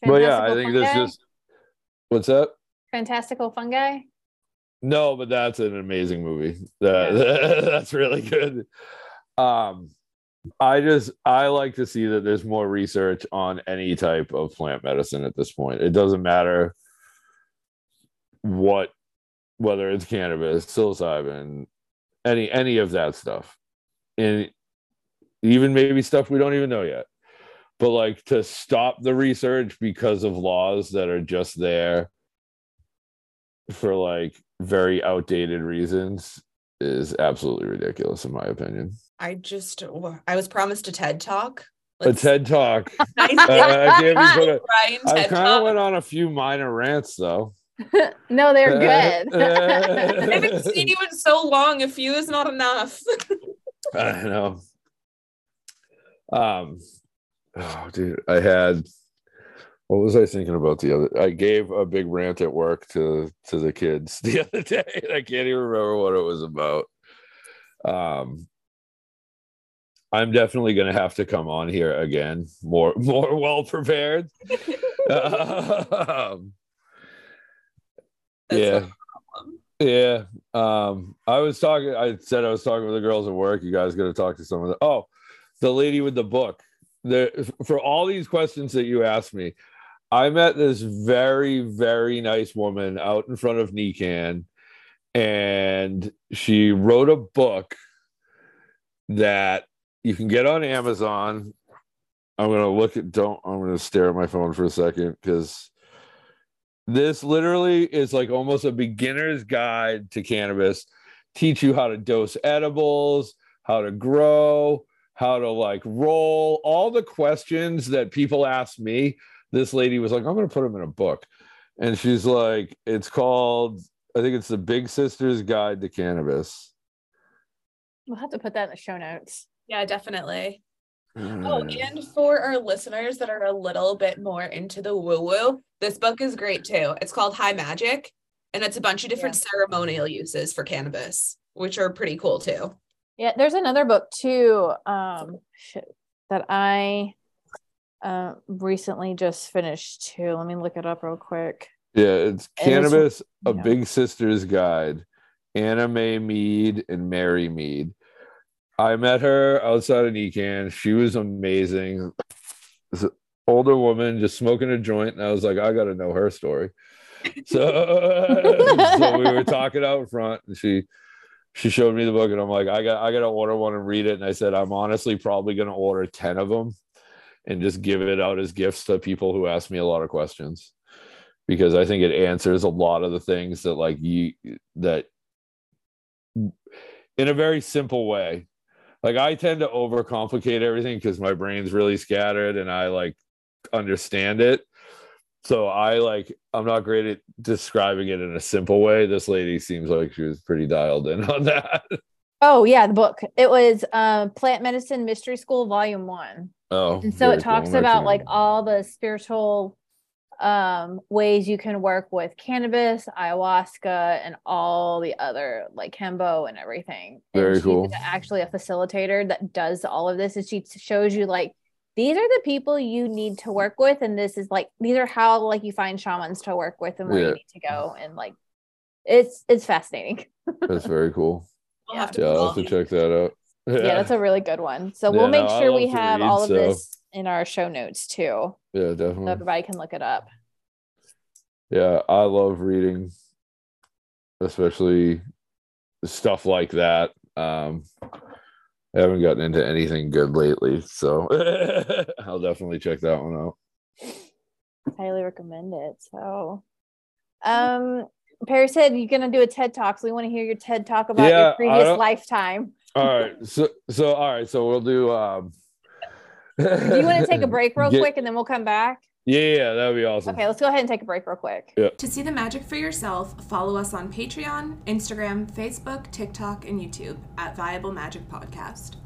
But yeah, I think this just... What's that? Fantastical Fungi? No, but that's an amazing movie. That, yeah. That's really good. Um, I just, I like to see that there's more research on any type of plant medicine at this point. It doesn't matter what, whether it's cannabis, psilocybin, any, any of that stuff. And even maybe stuff we don't even know yet. But like to stop the research because of laws that are just there for like very outdated reasons is absolutely ridiculous, in my opinion. I just, I was promised a TED Talk. Let's... A TED Talk. uh, I can't be put a... Brian, I kind of went on a few minor rants, though. No, they're good. I haven't seen you in so long. A few is not enough. I know. Um, oh, dude, I had. What was I thinking about the other? I gave a big rant at work to to the kids the other day. And I can't even remember what it was about. Um, I'm definitely going to have to come on here again, more more well prepared. um, yeah, yeah. Um, I was talking. I said I was talking with the girls at work. You guys got to talk to someone. Oh, the lady with the book. The, for all these questions that you asked me, I met this very, very nice woman out in front of NECAN, and she wrote a book that you can get on Amazon. I'm gonna look at don't I'm gonna stare at my phone for a second, because this literally is like almost a beginner's guide to cannabis. Teach you how to dose edibles, how to grow, how to like roll, all the questions that people ask me. This lady was like, I'm gonna put them in a book. And she's like, it's called, I think it's The Big Sister's Guide to Cannabis. We'll have to put that in the show notes. Yeah, definitely. Mm. Oh, and for our listeners that are a little bit more into the woo-woo, this book is great too. It's called High Magic, and it's a bunch of different yeah. ceremonial uses for cannabis, which are pretty cool too. Yeah, there's another book too um, that I uh, recently just finished too. Let me look it up real quick. Yeah, it's Cannabis, it's, A know. Big Sister's Guide, Anna Mae Mead and Mary Mead. I met her outside of NECAN. She was amazing. This older woman just smoking a joint, and I was like, I got to know her story. So, so we were talking out front, and she she showed me the book, and I'm like, I got I got to order one and read it. And I said, I'm honestly probably going to order ten of them and just give it out as gifts to people who ask me a lot of questions, because I think it answers a lot of the things that like you that in a very simple way. Like, I tend to overcomplicate everything because my brain's really scattered and I, like, understand it. So I, like, I'm not great at describing it in a simple way. This lady seems like she was pretty dialed in on that. Oh, yeah, the book. It was uh, Plant Medicine Mystery School, Volume one. Oh. And so it talks cool. about, like, all the spiritual um, ways you can work with cannabis, ayahuasca, and all the other, like hembo and everything. Very and cool. Actually a facilitator that does all of this, and she shows you like, these are the people you need to work with. And this is like, these are how like you find shamans to work with and where yeah. you need to go. And like, it's, it's fascinating. That's very cool. We'll yeah. Have to yeah I'll have to check that out. Yeah. yeah. That's a really good one. So yeah, we'll make no, sure we have read, all of so. this in our show notes too. Yeah, definitely. So everybody can look it up. Yeah, I love reading, especially stuff like that. Um, I haven't gotten into anything good lately, so I'll definitely check that one out. Highly recommend it. So, um, Perry said you're gonna do a TED Talk, so we want to hear your TED Talk about yeah, your previous lifetime. All right, so so all right, so we'll do. Um, Do you want to take a break real Get, quick and then we'll come back? Yeah, that would be awesome. Okay, let's go ahead and take a break real quick. Yeah. To see the magic for yourself, follow us on Patreon, Instagram, Facebook, TikTok, and YouTube at Viable Magic Podcast.